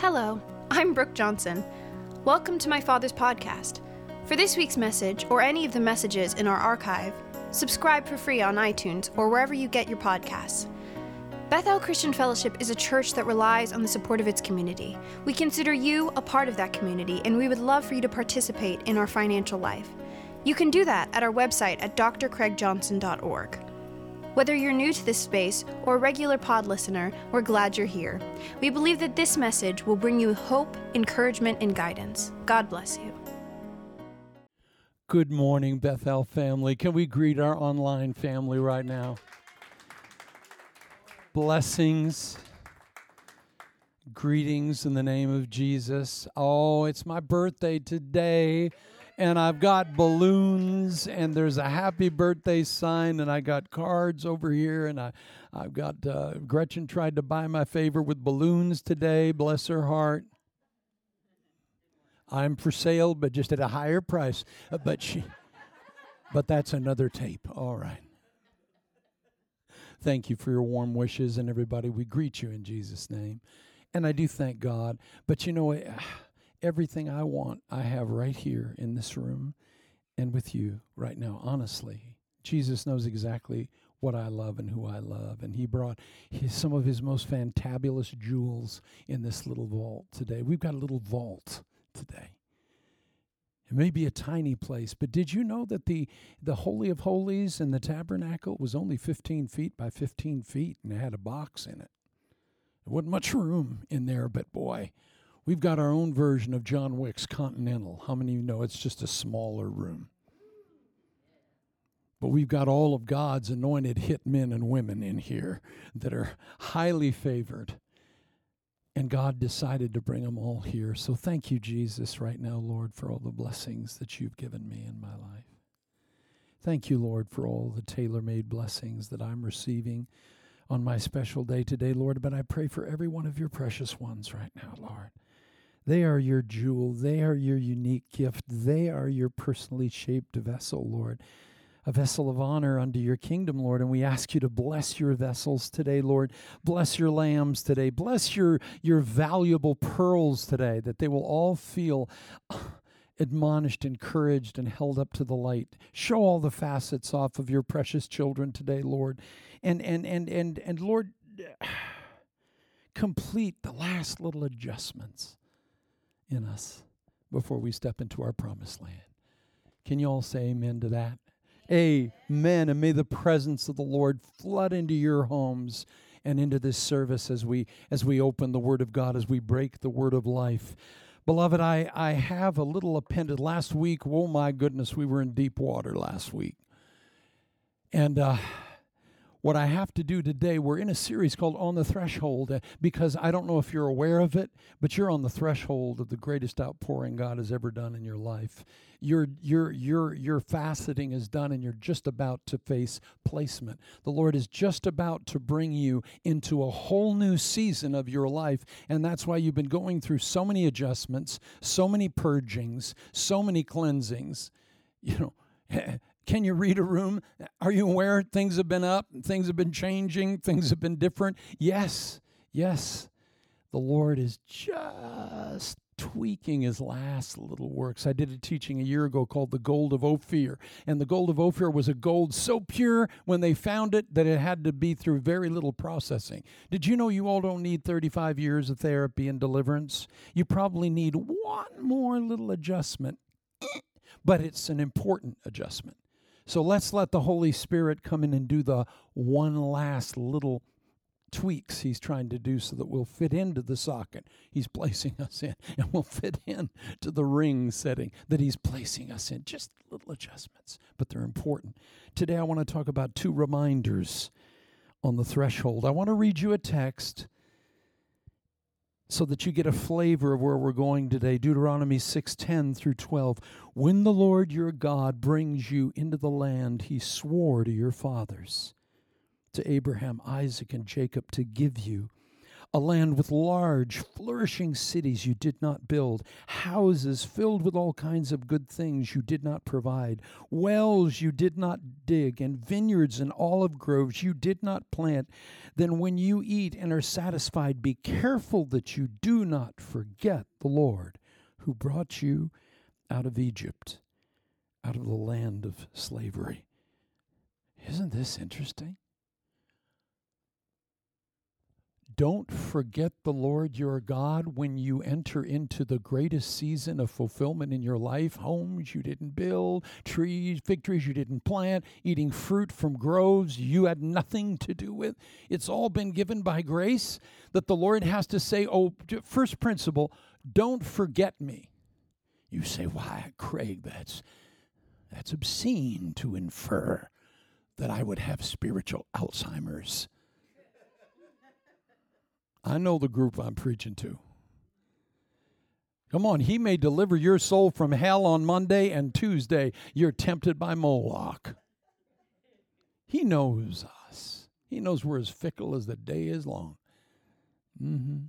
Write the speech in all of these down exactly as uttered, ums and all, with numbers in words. Hello, I'm Brooke Johnson. Welcome to my father's podcast. For this week's message, or any of the messages in our archive, subscribe for free on iTunes or wherever you get your podcasts. Bethel Christian Fellowship is a church that relies on the support of its community. We consider you a part of that community, and we would love for you to participate in our financial life. You can do that at our website at d r craig johnson dot org. Whether you're new to this space or a regular pod listener, we're glad you're here. We believe that this message will bring you hope, encouragement, and guidance. God bless you. Good morning, Bethel family. Can we greet our online family right now? Blessings, greetings in the name of Jesus. Oh, it's my birthday today. And I've got balloons, and there's a happy birthday sign, and I got cards over here, and I, I've got uh, Gretchen tried to buy my favor with balloons today. Bless her heart. I'm for sale, but just at a higher price. Uh, but she, but that's another tape. All right. Thank you for your warm wishes, and everybody, we greet you in Jesus' name. And I do thank God. But you know what? Everything I want, I have right here in this room and with you right now. Honestly, Jesus knows exactly what I love and who I love. And he brought his, some of his most fantabulous jewels in this little vault today. We've got a little vault today. It may be a tiny place, but did you know that the, the Holy of Holies in the tabernacle was only fifteen feet by fifteen feet and it had a box in it? There wasn't much room in there, but boy, we've got our own version of John Wick's Continental. How many of you know it's just a smaller room? But we've got all of God's anointed hit men and women in here that are highly favored. And God decided to bring them all here. So thank you, Jesus, right now, Lord, for all the blessings that you've given me in my life. Thank you, Lord, for all the tailor-made blessings that I'm receiving on my special day today, Lord. But I pray for every one of your precious ones right now, Lord. They are your jewel. They are your unique gift. They are your personally shaped vessel, Lord, a vessel of honor unto your kingdom, Lord. And we ask you to bless your vessels today, Lord. Bless your lambs today. Bless your, your valuable pearls today, that they will all feel admonished, encouraged, and held up to the light. Show all the facets off of your precious children today, Lord. And, and, and, and, and Lord, complete the last little adjustments in us before we step into our promised land. Can you all say amen to that? Amen. Amen. And may the presence of the Lord flood into your homes and into this service as we as we open the Word of God, as we break the Word of life. Beloved, I, I have a little appendix. Last week, oh my goodness, we were in deep water last week. And uh what I have to do today, we're in a series called On the Threshold, because I don't know if you're aware of it, but you're on the threshold of the greatest outpouring God has ever done in your life. Your, your, your, your faceting is done, and you're just about to face placement. The Lord is just about to bring you into a whole new season of your life, and that's why you've been going through so many adjustments, so many purgings, so many cleansings, you know. Can you read a room? Are you aware things have been up, things have been changing, things have been different? Yes, yes. The Lord is just tweaking his last little works. I did a teaching a year ago called The Gold of Ophir, and the gold of Ophir was a gold so pure when they found it that it had to be through very little processing. Did you know you all don't need thirty-five years of therapy and deliverance? You probably need one more little adjustment, but it's an important adjustment. So let's let the Holy Spirit come in and do the one last little tweaks he's trying to do so that we'll fit into the socket he's placing us in, and we'll fit in to the ring setting that he's placing us in. Just little adjustments, but they're important. Today I want to talk about two reminders on the threshold. I want to read you a text so that you get a flavor of where we're going today. Deuteronomy six ten through twelve. When the Lord your God brings you into the land he swore to your fathers, to Abraham, Isaac, and Jacob, to give you, a land with large, flourishing cities you did not build, houses filled with all kinds of good things you did not provide, wells you did not dig, and vineyards and olive groves you did not plant. Then when you eat and are satisfied, be careful that you do not forget the Lord who brought you out of Egypt, out of the land of slavery. Isn't this interesting? Don't forget the Lord your God when you enter into the greatest season of fulfillment in your life. Homes you didn't build, trees, fig trees you didn't plant, eating fruit from groves you had nothing to do with. It's all been given by grace that the Lord has to say, oh, first principle, don't forget me. You say, why, Craig, that's, that's obscene to infer that I would have spiritual Alzheimer's. I know the group I'm preaching to. Come on, he may deliver your soul from hell on Monday, and Tuesday you're tempted by Moloch. He knows us. He knows we're as fickle as the day is long. Mm-hmm.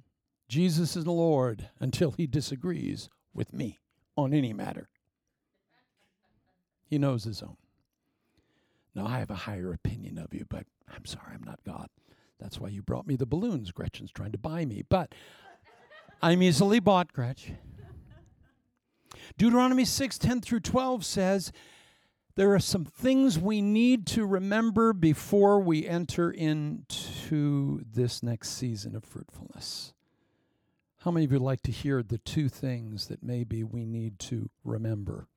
Jesus is the Lord until he disagrees with me on any matter. He knows his own. Now, I have a higher opinion of you, but I'm sorry, I'm not God. That's why you brought me the balloons. Gretchen's trying to buy me, but I'm easily bought, Gretch. Deuteronomy six, ten through twelve says, there are some things we need to remember before we enter into this next season of fruitfulness. How many of you would like to hear the two things that maybe we need to remember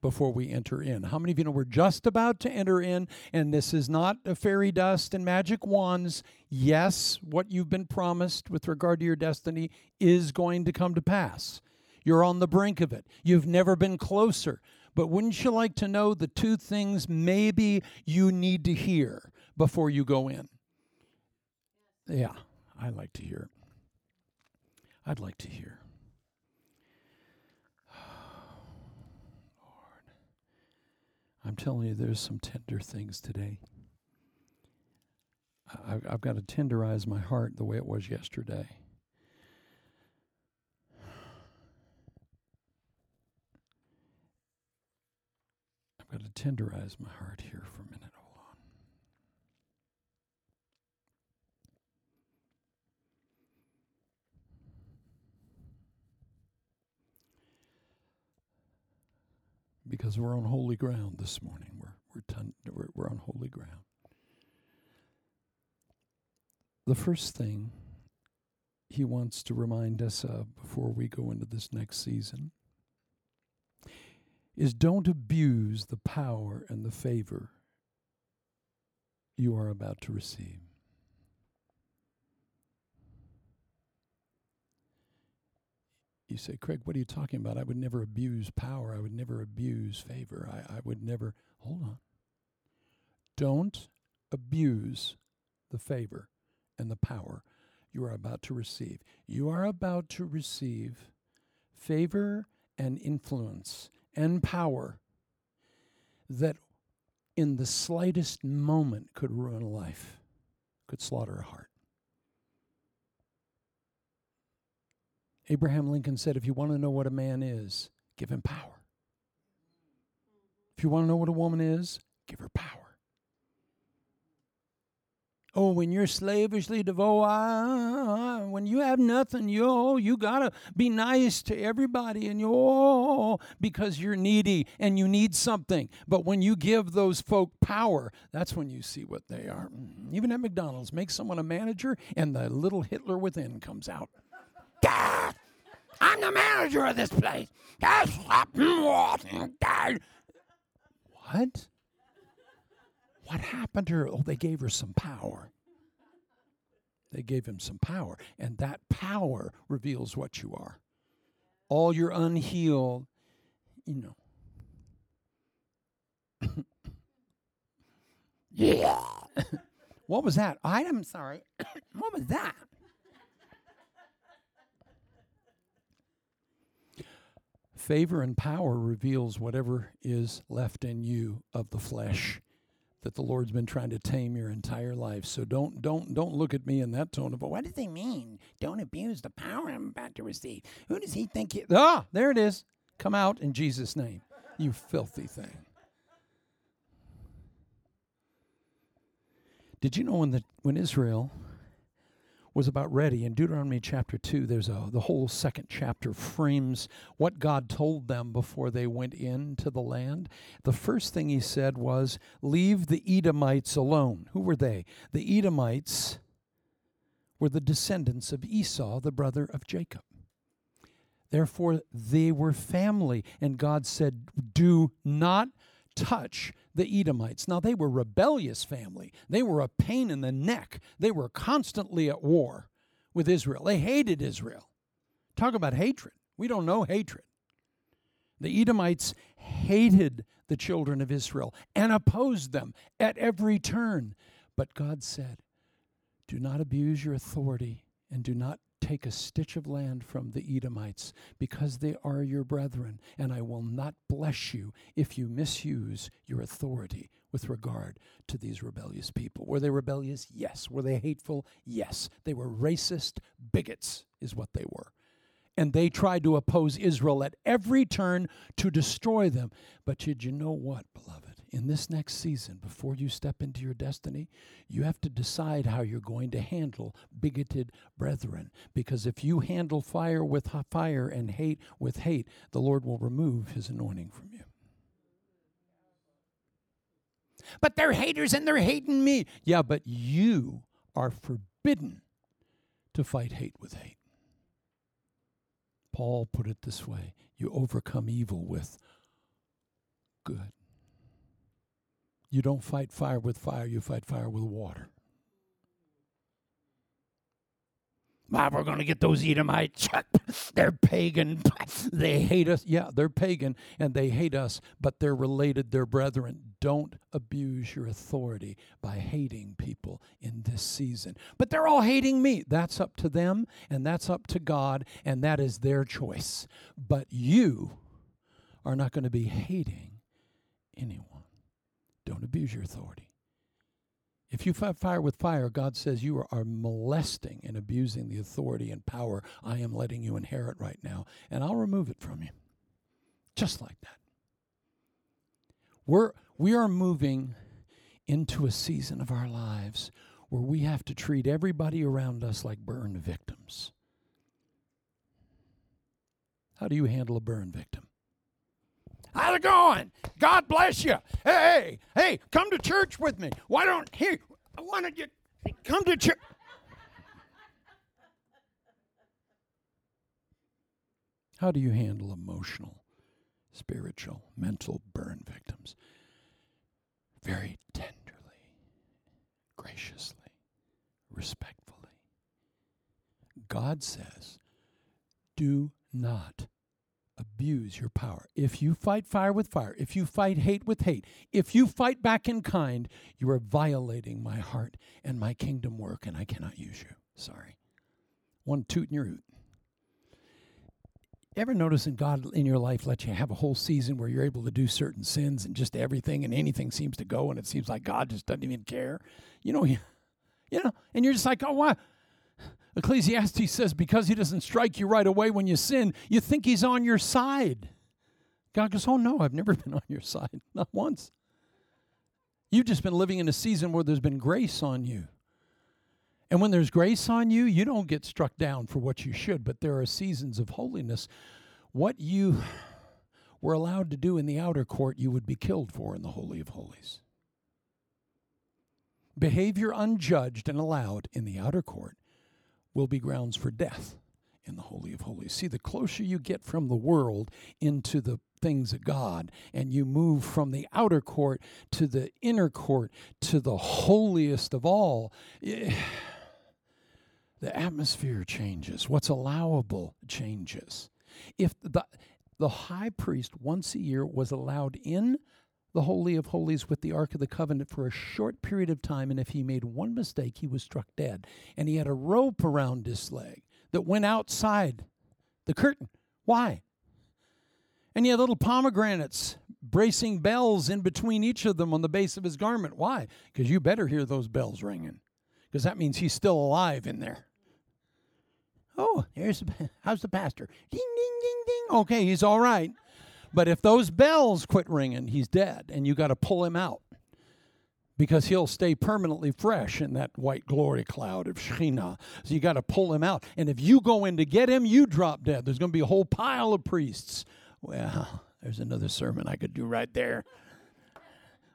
before we enter in? How many of you know we're just about to enter in, and this is not a fairy dust and magic wands? Yes, what you've been promised with regard to your destiny is going to come to pass. You're on the brink of it. You've never been closer. But wouldn't you like to know the two things maybe you need to hear before you go in? Yeah, I like to hear. I'd like to hear. I'm telling you, there's some tender things today. I've, I've got to tenderize my heart the way it was yesterday. I've got to tenderize my heart here for a minute. Hold on. Because we're on holy ground this morning. We're we're, ton, we're we're on holy ground. The first thing he wants to remind us of before we go into this next season is don't abuse the power and the favor you are about to receive. You say, Craig, what are you talking about? I would never abuse power. I would never abuse favor. I, I would never. Hold on. Don't abuse the favor and the power you are about to receive. You are about to receive favor and influence and power that in the slightest moment could ruin a life, could slaughter a heart. Abraham Lincoln said, if you want to know what a man is, give him power. If you want to know what a woman is, give her power. Oh, when you're slavishly devoid, when you have nothing, yo, you got to be nice to everybody, and yo, because you're needy and you need something. But when you give those folk power, that's when you see what they are. Even at McDonald's, make someone a manager, and the little Hitler within comes out. I'm the manager of this place. What? What happened to her? Oh, they gave her some power. They gave him some power. And that power reveals what you are. All your unhealed, you know. Yeah. What was that? I, I'm sorry. What was that? Favor and power reveals whatever is left in you of the flesh that the Lord's been trying to tame your entire life. So don't don't don't look at me in that tone of, what does he mean? Don't abuse the power I'm about to receive. Who does he think you? Ah, there it is. Come out in Jesus' name, you filthy thing. Did you know when the when Israel was about ready, in Deuteronomy chapter two, there's a the whole second chapter frames what God told them before they went into the land. The first thing he said was, leave the Edomites alone. Who were they? The Edomites were the descendants of Esau, the brother of Jacob. Therefore, they were family, and God said, do not touch the Edomites. Now, they were a rebellious family. They were a pain in the neck. They were constantly at war with Israel. They hated Israel. Talk about hatred. We don't know hatred. The Edomites hated the children of Israel and opposed them at every turn. But God said, do not abuse your authority and do not take a stitch of land from the Edomites, because they are your brethren, and I will not bless you if you misuse your authority with regard to these rebellious people. Were they rebellious? Yes. Were they hateful? Yes. They were racist bigots, is what they were. And they tried to oppose Israel at every turn to destroy them. But did you know what, beloved? In this next season, before you step into your destiny, you have to decide how you're going to handle bigoted brethren. Because if you handle fire with fire and hate with hate, the Lord will remove his anointing from you. But they're haters and they're hating me. Yeah, but you are forbidden to fight hate with hate. Paul put it this way, you overcome evil with good. You don't fight fire with fire, you fight fire with water. Bob, we're going to get those Edomites. They're pagan. They hate us. Yeah, they're pagan and they hate us, but they're related, they're brethren. Don't abuse your authority by hating people in this season. But they're all hating me. That's up to them, and that's up to God, and that is their choice. But you are not going to be hating anyone. Don't abuse your authority. If you fight fire with fire, God says you are molesting and abusing the authority and power I am letting you inherit right now, and I'll remove it from you. Just like that. We're, we are moving into a season of our lives where we have to treat everybody around us like burn victims. How do you handle a burn victim? How's it going? God bless you. Hey, hey, hey, come to church with me. Why don't, here, why don't you come to church? How do you handle emotional, spiritual, mental burn victims? Very tenderly, graciously, respectfully. God says, do not abuse your power. If you fight fire with fire, if you fight hate with hate, if you fight back in kind, you are violating my heart and my kingdom work, and I cannot use you. Sorry. One toot in your hoot. Ever notice in God in your life lets you have a whole season where you're able to do certain sins and just everything and anything seems to go, and it seems like God just doesn't even care? You know, you, you know, and you're just like, oh, why? Ecclesiastes says, because he doesn't strike you right away when you sin, you think he's on your side. God goes, oh no, I've never been on your side, not once. You've just been living in a season where there's been grace on you. And when there's grace on you, you don't get struck down for what you should, but there are seasons of holiness. What you were allowed to do in the outer court, you would be killed for in the Holy of Holies. Behavior unjudged and allowed in the outer court will be grounds for death in the Holy of Holies. See, the closer you get from the world into the things of God, and you move from the outer court to the inner court to the holiest of all, it, the atmosphere changes. What's allowable changes. If the, the high priest once a year was allowed in the Holy of Holies with the Ark of the Covenant for a short period of time, and if he made one mistake, he was struck dead. And he had a rope around his leg that went outside the curtain. Why? And he had little pomegranates bracing bells in between each of them on the base of his garment. Why? Because you better hear those bells ringing, because that means he's still alive in there. Oh, here's the, how's the pastor? Ding, ding, ding, ding. Okay, he's all right. But if those bells quit ringing, he's dead, and you got to pull him out, because he'll stay permanently fresh in that white glory cloud of Shekhinah. So you got to pull him out. And if you go in to get him, you drop dead. There's going to be a whole pile of priests. Well, there's another sermon I could do right there.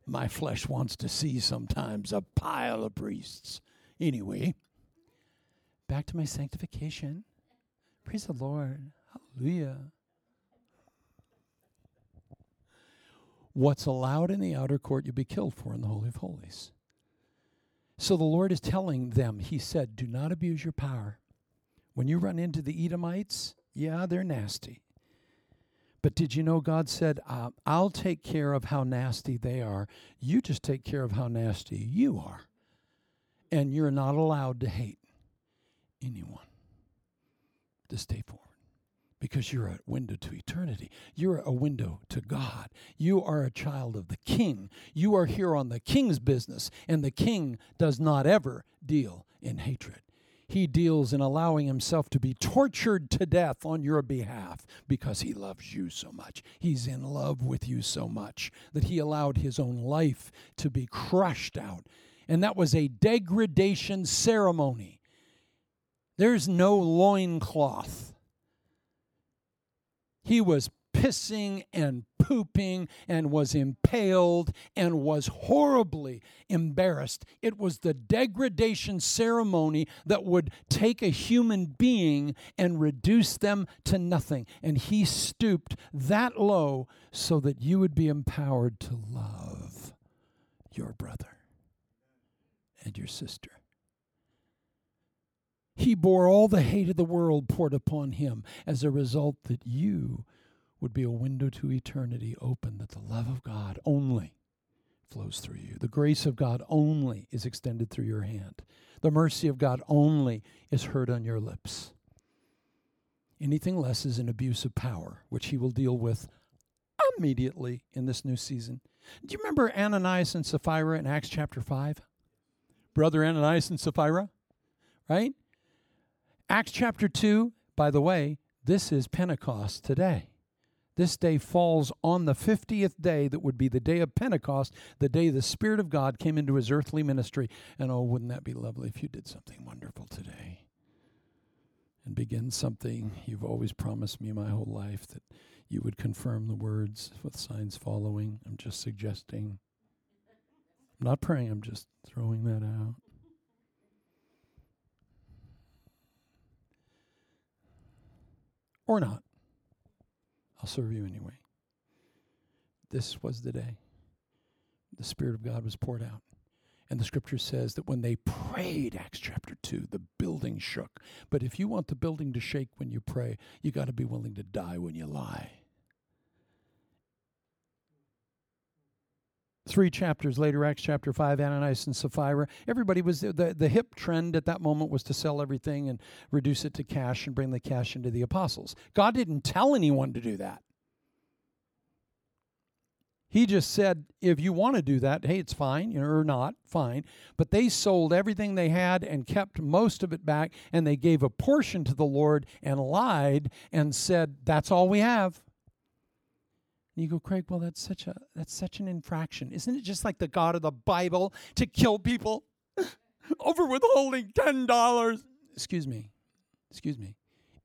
My flesh wants to see sometimes a pile of priests. Anyway, back to my sanctification. Praise the Lord. Hallelujah. What's allowed in the outer court you'll be killed for in the Holy of Holies. So the Lord is telling them, he said, do not abuse your power. When you run into the Edomites, yeah, they're nasty. But did you know God said, uh, I'll take care of how nasty they are. You just take care of how nasty you are. And you're not allowed to hate anyone. To stay forward. Because you're a window to eternity. You're a window to God. You are a child of the King. You are here on the King's business, and the King does not ever deal in hatred. He deals in allowing himself to be tortured to death on your behalf because he loves you so much. He's in love with you so much that he allowed his own life to be crushed out. And that was a degradation ceremony. There's no loincloth. He was pissing and pooping and was impaled and was horribly embarrassed. It was the degradation ceremony that would take a human being and reduce them to nothing. And he stooped that low so that you would be empowered to love your brother and your sister. He bore all the hate of the world poured upon him as a result that you would be a window to eternity open, that the love of God only flows through you. The grace of God only is extended through your hand. The mercy of God only is heard on your lips. Anything less is an abuse of power, which he will deal with immediately in this new season. Do you remember Ananias and Sapphira in Acts chapter five? Brother Ananias and Sapphira, right? Acts chapter two, by the way, this is Pentecost today. This day falls on the fiftieth day that would be the day of Pentecost, the day the Spirit of God came into his earthly ministry. And oh, wouldn't that be lovely if you did something wonderful today and begin something. You've always promised me my whole life that you would confirm the words with signs following. I'm just suggesting. I'm not praying. I'm just throwing that out. Or not. I'll serve you anyway. This was the day the Spirit of God was poured out. And the Scripture says that when they prayed, Acts chapter two, the building shook. But if you want the building to shake when you pray, you got to be willing to die when you lie. Three chapters later, Acts chapter five, Ananias and Sapphira, everybody was, the, the hip trend at that moment was to sell everything and reduce it to cash and bring the cash into the apostles. God didn't tell anyone to do that. He just said, if you want to do that, hey, it's fine, you know, or not, fine. But they sold everything they had and kept most of it back, and they gave a portion to the Lord and lied and said, that's all we have. And you go, Craig, well, that's such a that's such an infraction. Isn't it just like the God of the Bible to kill people over withholding ten dollars? Excuse me. Excuse me.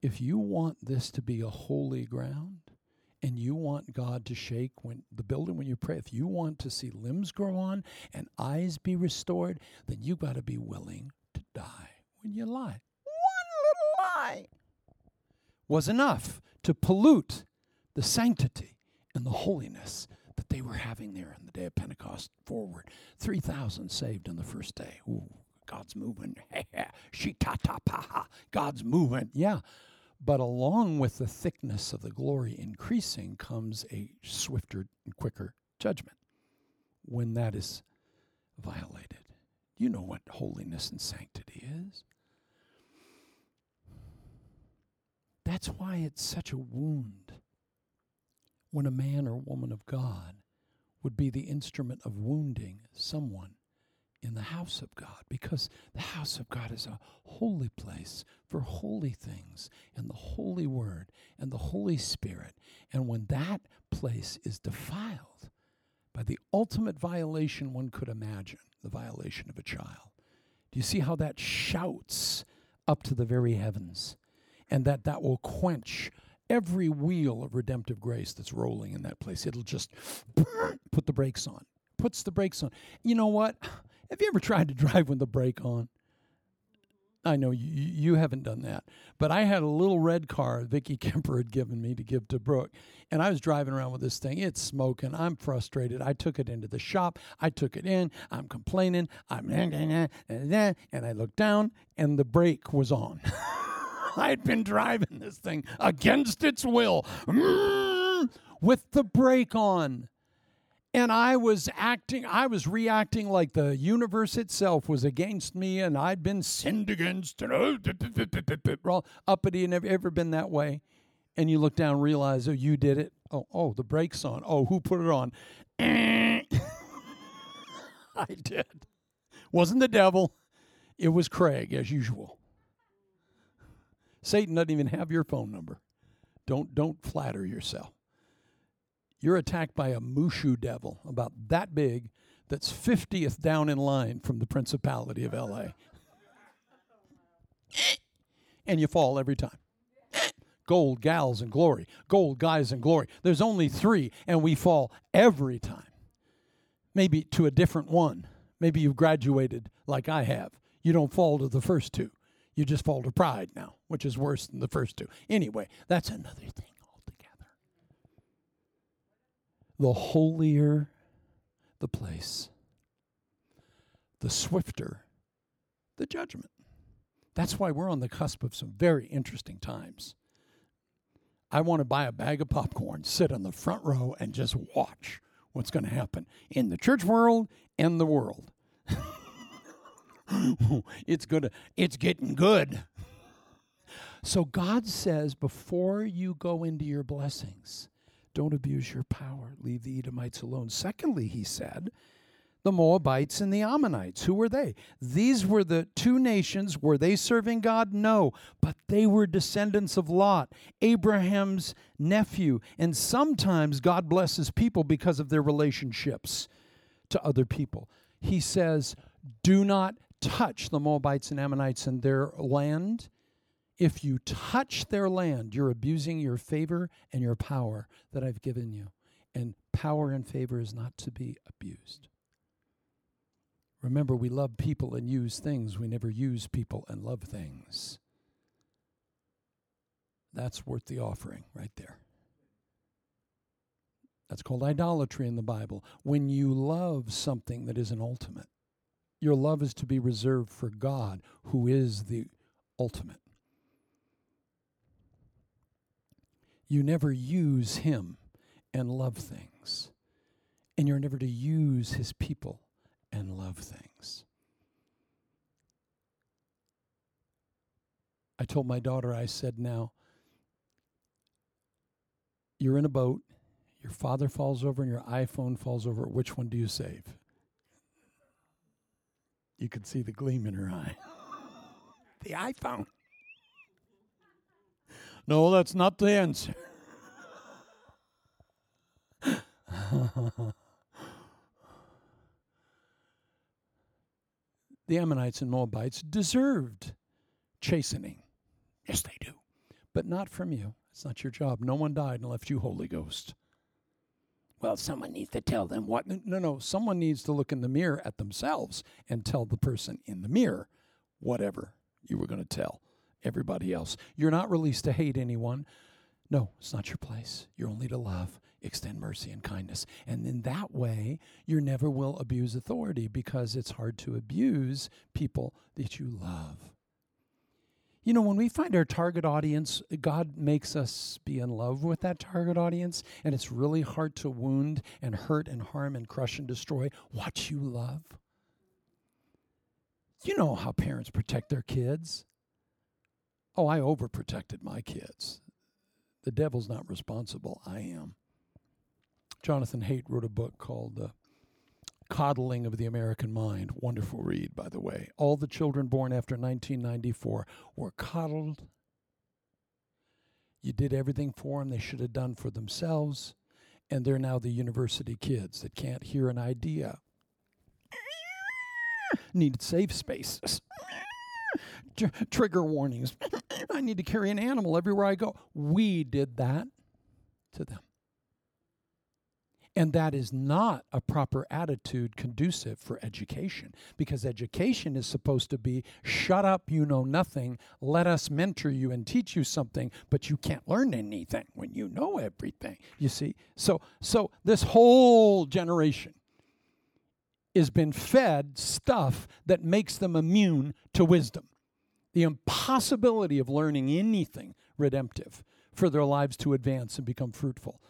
If you want this to be a holy ground and you want God to shake when the building when you pray, if you want to see limbs grow on and eyes be restored, then you got to be willing to die when you lie. One little lie was enough to pollute the sanctity and the holiness that they were having there on the day of Pentecost forward. three thousand saved on the first day. Ooh, God's moving. God's moving. Yeah. But along with the thickness of the glory increasing comes a swifter and quicker judgment when that is violated. You know what holiness and sanctity is. That's why it's such a wound. When a man or woman of God would be the instrument of wounding someone in the house of God, because the house of God is a holy place for holy things and the holy word and the Holy Spirit. And when that place is defiled by the ultimate violation one could imagine, the violation of a child, do you see how that shouts up to the very heavens, and that that will quench every wheel of redemptive grace that's rolling in that place? It'll just put the brakes on. Puts the brakes on. You know what? Have you ever tried to drive with the brake on? I know you, you haven't done that, but I had a little red car Vicki Kemper had given me to give to Brooke, and I was driving around with this thing. It's smoking. I'm frustrated. I took it into the shop. I took it in. I'm complaining. I'm and I looked down, and the brake was on. I'd been driving this thing against its will with the brake on. And I was acting, I was reacting like the universe itself was against me, and I'd been sinned against, and oh, uppity, and never ever been that way. And you look down and realize, oh, you did it. Oh, oh, the brake's on. Oh, who put it on? I did. Wasn't the devil. It was Craig, as usual. Satan doesn't even have your phone number. Don't don't flatter yourself. You're attacked by a Mushu devil about that big that's fiftieth down in line from the Principality of L A And you fall every time. Gold gals in glory. Gold guys in glory. There's only three, and we fall every time. Maybe to a different one. Maybe you've graduated like I have. You don't fall to the first two. You just fall to pride now, which is worse than the first two. Anyway, that's another thing. The holier the place, the swifter the judgment. That's why we're on the cusp of some very interesting times. I want to buy a bag of popcorn, sit on the front row, and just watch what's going to happen in the church world and the world. It's gonna, it's getting good. So God says, before you go into your blessings, don't abuse your power. Leave the Edomites alone. Secondly, he said, the Moabites and the Ammonites. Who were they? These were the two nations. Were they serving God? No. But they were descendants of Lot, Abraham's nephew. And sometimes God blesses people because of their relationships to other people. He says, do not touch the Moabites and Ammonites and their land. If you touch their land, you're abusing your favor and your power that I've given you. And power and favor is not to be abused. Remember, we love people and use things. We never use people and love things. That's worth the offering right there. That's called idolatry in the Bible. When you love something that isn't ultimate, your love is to be reserved for God, who is the ultimate. You never use him and love things. And you're never to use his people and love things. I told my daughter, I said, now, you're in a boat, your father falls over and your iPhone falls over. Which one do you save? You could see the gleam in her eye. The iPhone. No, that's not the answer. The Ammonites and Moabites deserved chastening. Yes, they do. But not from you. It's not your job. No one died and left you Holy Ghost. Well, someone needs to tell them what. No, no. Someone needs to look in the mirror at themselves and tell the person in the mirror whatever you were going to tell everybody else. You're not released to hate anyone. No, it's not your place. You're only to love, extend mercy and kindness. And in that way, you never will abuse authority, because it's hard to abuse people that you love. You know, when we find our target audience, God makes us be in love with that target audience, and it's really hard to wound and hurt and harm and crush and destroy what you love. You know how parents protect their kids. Oh, I overprotected my kids. The devil's not responsible. I am. Jonathan Haidt wrote a book called uh, Coddling of the American Mind. Wonderful read, by the way. All the children born after nineteen ninety-four were coddled. You did everything for them they should have done for themselves, and they're now the university kids that can't hear an idea. Needed safe spaces. Tr- trigger warnings. I need to carry an animal everywhere I go. We did that to them. And that is not a proper attitude conducive for education, because education is supposed to be, shut up, you know nothing, let us mentor you and teach you something, but you can't learn anything when you know everything, you see. So, so this whole generation has been fed stuff that makes them immune to wisdom. The impossibility of learning anything redemptive for their lives to advance and become fruitful.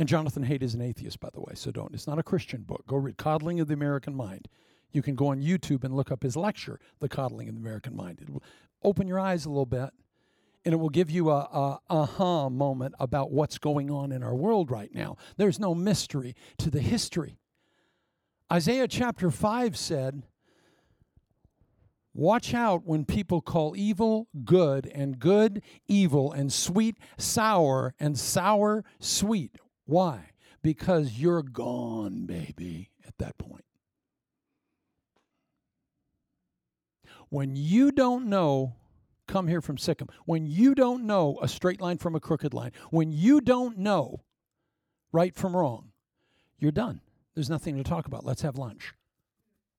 And Jonathan Haidt is an atheist, by the way, so don't. It's not a Christian book. Go read Coddling of the American Mind. You can go on YouTube and look up his lecture, The Coddling of the American Mind. It will open your eyes a little bit, and it will give you a, a aha moment about what's going on in our world right now. There's no mystery to the history. Isaiah chapter five said, watch out when people call evil good and good evil and sweet sour and sour sweet. Why? Because you're gone, baby, at that point. When you don't know, come here from Sikkim, when you don't know a straight line from a crooked line, when you don't know right from wrong, you're done. There's nothing to talk about. Let's have lunch.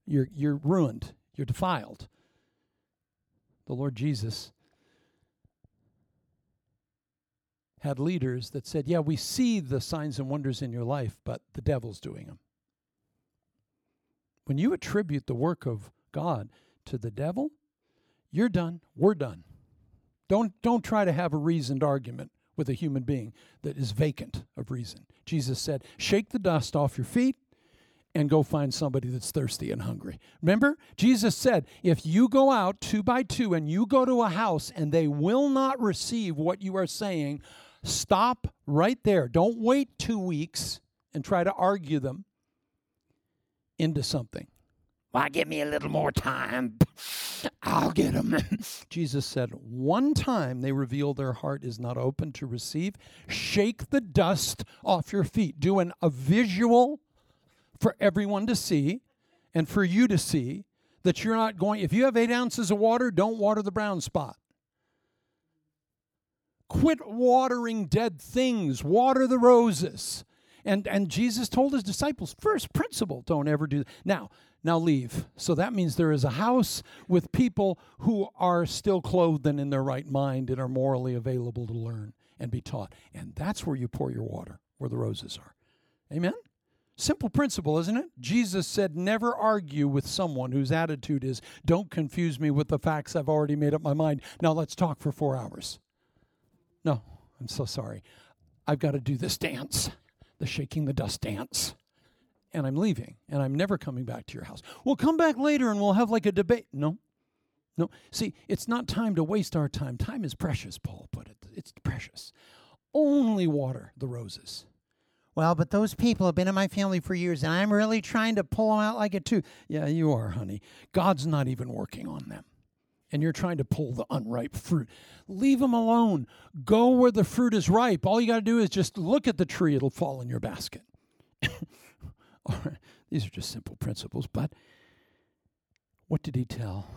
You're, you're ruined. You're defiled. The Lord Jesus had leaders that said, yeah, we see the signs and wonders in your life, but the devil's doing them. When you attribute the work of God to the devil, you're done. We're done. Don't, don't try to have a reasoned argument with a human being that is vacant of reason. Jesus said, shake the dust off your feet and go find somebody that's thirsty and hungry. Remember, Jesus said, if you go out two by two and you go to a house and they will not receive what you are saying, stop right there. Don't wait two weeks and try to argue them into something. Why, give me a little more time. I'll get them. Jesus said, one time they reveal their heart is not open to receive, shake the dust off your feet. Do an, a visual for everyone to see and for you to see that you're not going, if you have eight ounces of water, don't water the brown spot. Quit watering dead things. Water the roses. And and Jesus told his disciples, first principle, don't ever do that. Now, now leave. So that means there is a house with people who are still clothed and in their right mind and are morally available to learn and be taught. And that's where you pour your water, where the roses are. Amen? Simple principle, isn't it? Jesus said, never argue with someone whose attitude is, don't confuse me with the facts. I've already made up my mind. Now let's talk for four hours. No, I'm so sorry. I've got to do this dance, the shaking the dust dance, and I'm leaving, and I'm never coming back to your house. We'll come back later, and we'll have like a debate. No, no. See, it's not time to waste our time. Time is precious, Paul put it. It's precious. Only water the roses. Well, but those people have been in my family for years, and I'm really trying to pull them out like a tooth. Yeah, you are, honey. God's not even working on them, and you're trying to pull the unripe fruit. Leave them alone. Go where the fruit is ripe. All you got to do is just look at the tree. It'll fall in your basket. Right. These are just simple principles, but what did he tell?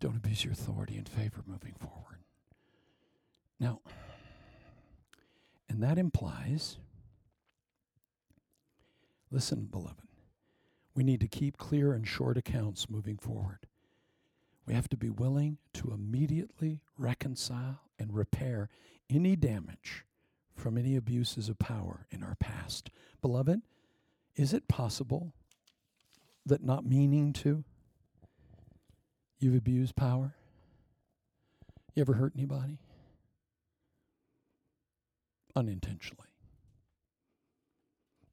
Don't abuse your authority in favor of moving forward. Now, and that implies, listen, beloved, we need to keep clear and short accounts moving forward. We have to be willing to immediately reconcile and repair any damage from any abuses of power in our past. Beloved, is it possible that not meaning to, you've abused power? You ever hurt anybody? Unintentionally.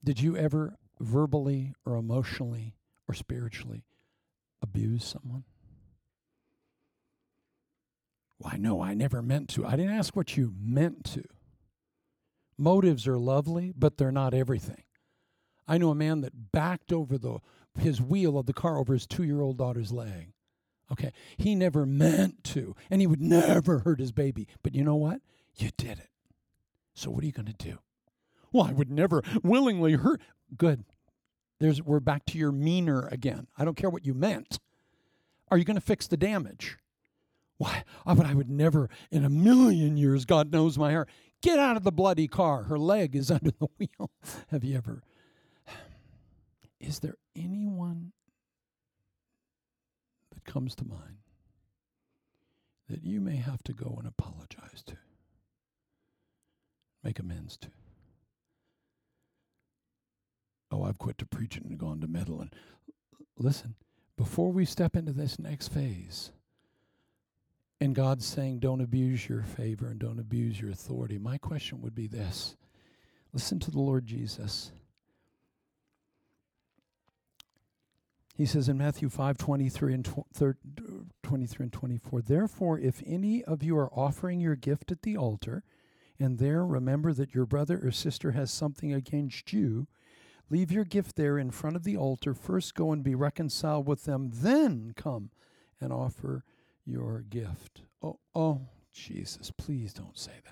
Did you ever verbally or emotionally or spiritually abuse someone? Well, I know I never meant to. I didn't ask what you meant to. Motives are lovely, but they're not everything. I know a man that backed over the his wheel of the car over his two-year-old daughter's leg. Okay, he never meant to, and he would never hurt his baby. But you know what? You did it. So what are you going to do? Well, I would never willingly hurt. Good. There's, we're back to your meaner again. I don't care what you meant. Are you going to fix the damage? Why? Oh, but I would never in a million years, God knows my heart. Get out of the bloody car. Her leg is under the wheel. Have you ever? Is there anyone that comes to mind that you may have to go and apologize to, make amends to? Oh, I've quit to preaching and gone to meddling. Listen, before we step into this next phase, and God's saying don't abuse your favor and don't abuse your authority, my question would be this. Listen to the Lord Jesus. He says in Matthew five, twenty-three and twenty-four, therefore, if any of you are offering your gift at the altar, and there remember that your brother or sister has something against you, leave your gift there in front of the altar. First go and be reconciled with them. Then come and offer your gift. Oh, oh, Jesus, please don't say that.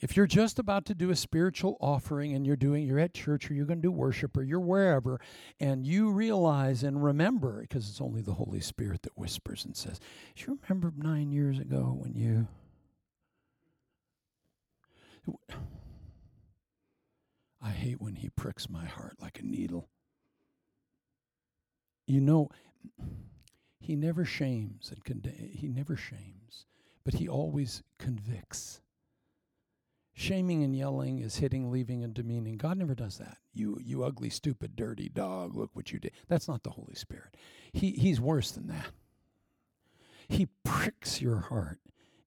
If you're just about to do a spiritual offering and you're doing, you're at church or you're going to do worship or you're wherever, and you realize and remember, because it's only the Holy Spirit that whispers and says, do you remember nine years ago when you... I hate when he pricks my heart like a needle. You know, he never shames and condemns. He never shames, but he always convicts. Shaming and yelling is hitting, leaving, and demeaning. God never does that. You you ugly, stupid, dirty dog, look what you did. That's not the Holy Spirit. He He's worse than that. He pricks your heart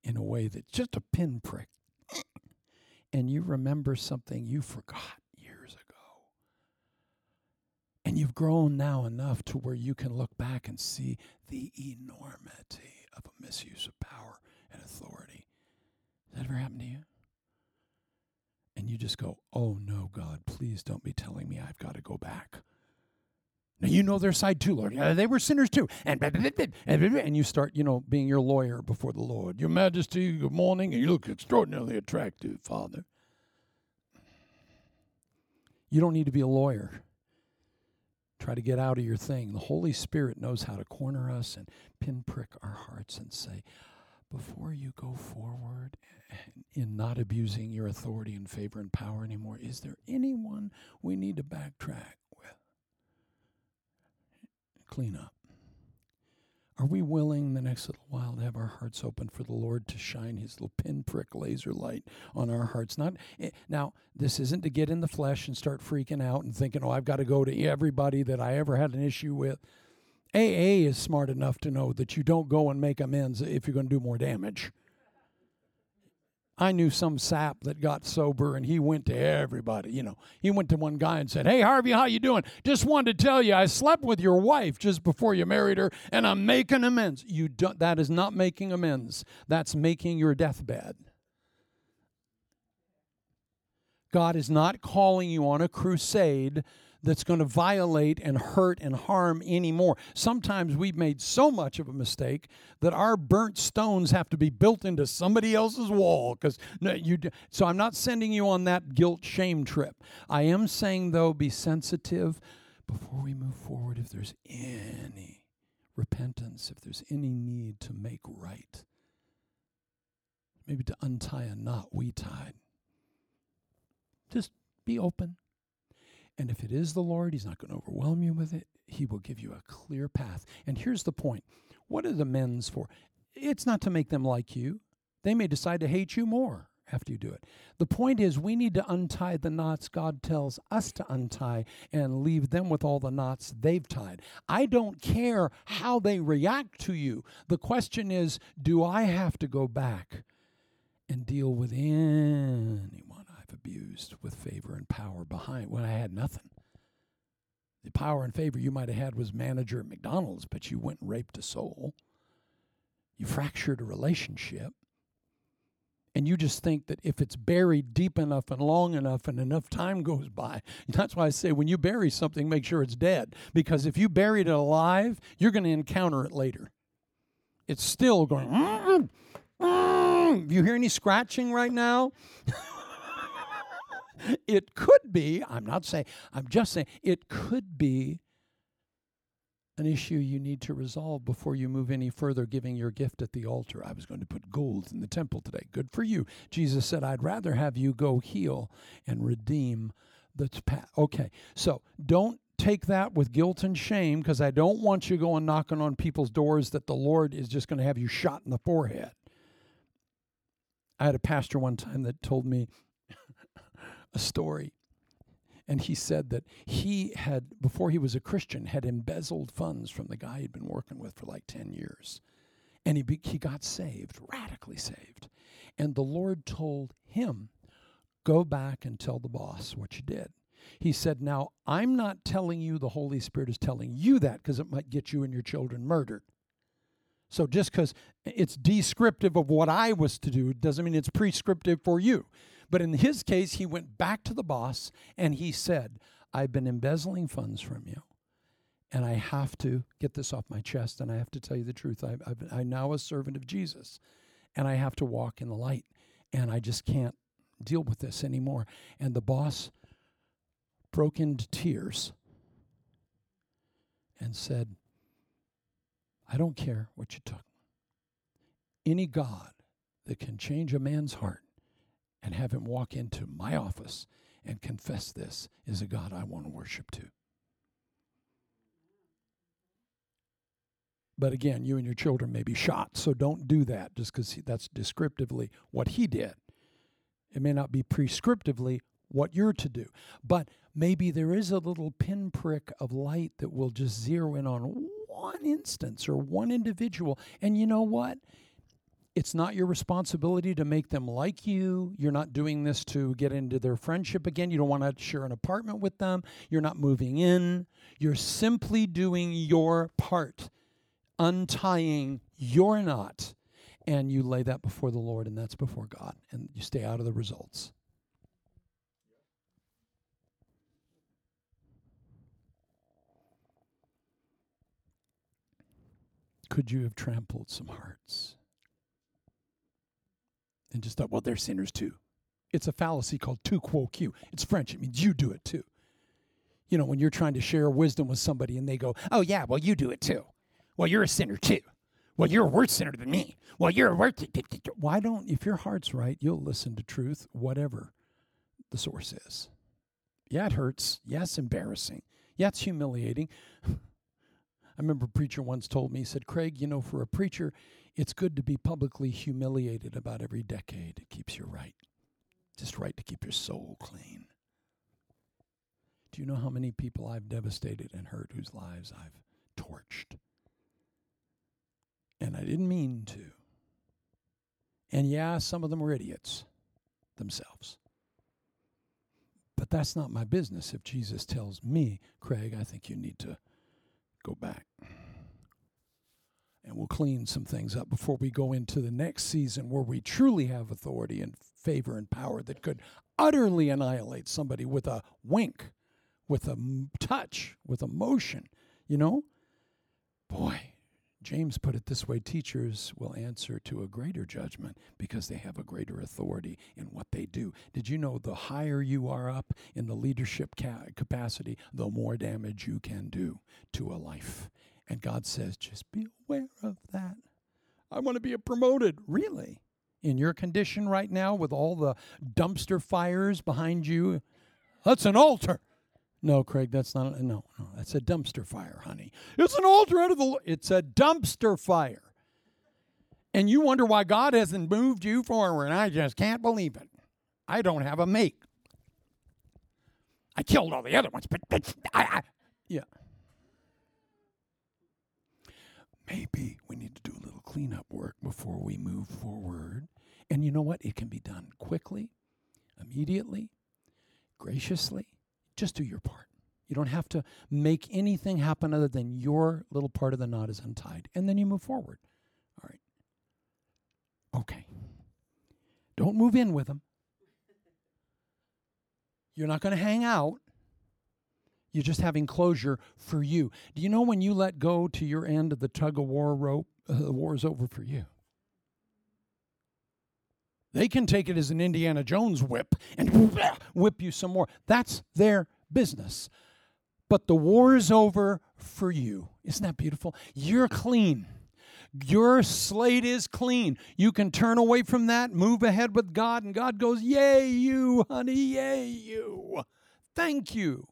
in a way that's just a pinprick. And you remember something you forgot years ago. And you've grown now enough to where you can look back and see the enormity of a misuse of power and authority. Has that ever happened to you? And you just go, oh, no, God, please don't be telling me I've got to go back. Now, you know their side too, Lord. They were sinners too. And and you start, you know, being your lawyer before the Lord. Your Majesty, good morning. And you look extraordinarily attractive, Father. You don't need to be a lawyer. Try to get out of your thing. The Holy Spirit knows how to corner us and pinprick our hearts and say, before you go forward in not abusing your authority and favor and power anymore, is there anyone we need to backtrack with? Clean up. Are we willing the next little while to have our hearts open for the Lord to shine his little pinprick laser light on our hearts? Not now, this isn't to get in the flesh and start freaking out and thinking, oh, I've got to go to everybody that I ever had an issue with. A A is smart enough to know that you don't go and make amends if you're going to do more damage. I knew some sap that got sober, and he went to everybody. You know, he went to one guy and said, hey, Harvey, how you doing? Just wanted to tell you I slept with your wife just before you married her, and I'm making amends. You don't, that is not making amends. That's making your deathbed. God is not calling you on a crusade that's going to violate and hurt and harm anymore. Sometimes we've made so much of a mistake that our burnt stones have to be built into somebody else's wall. Because no, you. Do. So I'm not sending you on that guilt shame trip. I am saying, though, be sensitive before we move forward. If there's any repentance, if there's any need to make right, maybe to untie a knot we tied, just be open. And if it is the Lord, he's not going to overwhelm you with it. He will give you a clear path. And here's the point. What are the amends for? It's not to make them like you. They may decide to hate you more after you do it. The point is we need to untie the knots God tells us to untie and leave them with all the knots they've tied. I don't care how they react to you. The question is, do I have to go back and deal with anyone abused with favor and power behind when I had nothing? The power and favor you might have had was manager at McDonald's, but you went and raped a soul. You fractured a relationship. And you just think that if it's buried deep enough and long enough and enough time goes by, that's why I say when you bury something, make sure it's dead. Because if you buried it alive, you're going to encounter it later. It's still going, mm-mm, mm. Do you hear any scratching right now? It could be, I'm not saying, I'm just saying, it could be an issue you need to resolve before you move any further, giving your gift at the altar. I was going to put gold in the temple today. Good for you. Jesus said, I'd rather have you go heal and redeem the past. Okay, so don't take that with guilt and shame, because I don't want you going knocking on people's doors that the Lord is just going to have you shot in the forehead. I had a pastor one time that told me a story. And he said that he had, before he was a Christian, had embezzled funds from the guy he'd been working with for like ten years. And he be, he got saved, radically saved. And the Lord told him, go back and tell the boss what you did. He said, now, I'm not telling you the Holy Spirit is telling you that, because it might get you and your children murdered. So just because it's descriptive of what I was to do doesn't mean it's prescriptive for you. But in his case, he went back to the boss and he said, I've been embezzling funds from you, and I have to get this off my chest, and I have to tell you the truth. I, I've, I'm now a servant of Jesus, and I have to walk in the light, and I just can't deal with this anymore. And the boss broke into tears and said, I don't care what you took. Any God that can change a man's heart and have him walk into my office and confess this is a God I want to worship too. But again, you and your children may be shot, so don't do that just because that's descriptively what he did. It may not be prescriptively what you're to do. But maybe there is a little pinprick of light that will just zero in on one instance or one individual. And you know what? It's not your responsibility to make them like you. You're not doing this to get into their friendship again. You don't want to share an apartment with them. You're not moving in. You're simply doing your part, untying your knot, and you lay that before the Lord, and that's before God, and you stay out of the results. Could you have trampled some hearts? And just thought, well, they're sinners too. It's a fallacy called tu quo que. It's French. It means you do it too. You know, when you're trying to share wisdom with somebody and they go, oh, yeah, well, you do it too. Well, you're a sinner too. Well, you're a worse sinner than me. Well, you're a worse. Why don't, if your heart's right, you'll listen to truth, whatever the source is. Yeah, it hurts. Yeah, it's embarrassing. Yeah, it's humiliating. I remember a preacher once told me, he said, Craig, you know, for a preacher, it's good to be publicly humiliated about every decade. It keeps you right. Just right to keep your soul clean. Do you know how many people I've devastated and hurt, whose lives I've torched? And I didn't mean to. And yeah, some of them were idiots themselves. But that's not my business. If Jesus tells me, Craig, I think you need to go back. And we'll clean some things up before we go into the next season where we truly have authority and favor and power that could utterly annihilate somebody with a wink, with a m- touch, with a motion. You know? Boy, James put it this way, teachers will answer to a greater judgment because they have a greater authority in what they do. Did you know the higher you are up in the leadership ca- capacity, the more damage you can do to a life? And God says, just be aware of that. I want to be promoted. Really? In your condition right now with all the dumpster fires behind you, that's an altar. No, Craig, that's not. A, no, no, that's a dumpster fire, honey. It's an altar out of the. It's a dumpster fire. And you wonder why God hasn't moved you forward. And I just can't believe it. I don't have a mate. I killed all the other ones, but, but I, I, yeah. Maybe we need to do a little cleanup work before we move forward. And you know what? It can be done quickly, immediately, graciously. Just do your part. You don't have to make anything happen other than your little part of the knot is untied. And then you move forward. All right. Okay. Don't move in with them. You're not going to hang out. You're just having closure for you. Do you know when you let go to your end of the tug-of-war rope, uh, the war is over for you? They can take it as an Indiana Jones whip and whip you some more. That's their business. But the war is over for you. Isn't that beautiful? You're clean. Your slate is clean. You can turn away from that, move ahead with God, and God goes, yay you, honey, yay you. Thank you.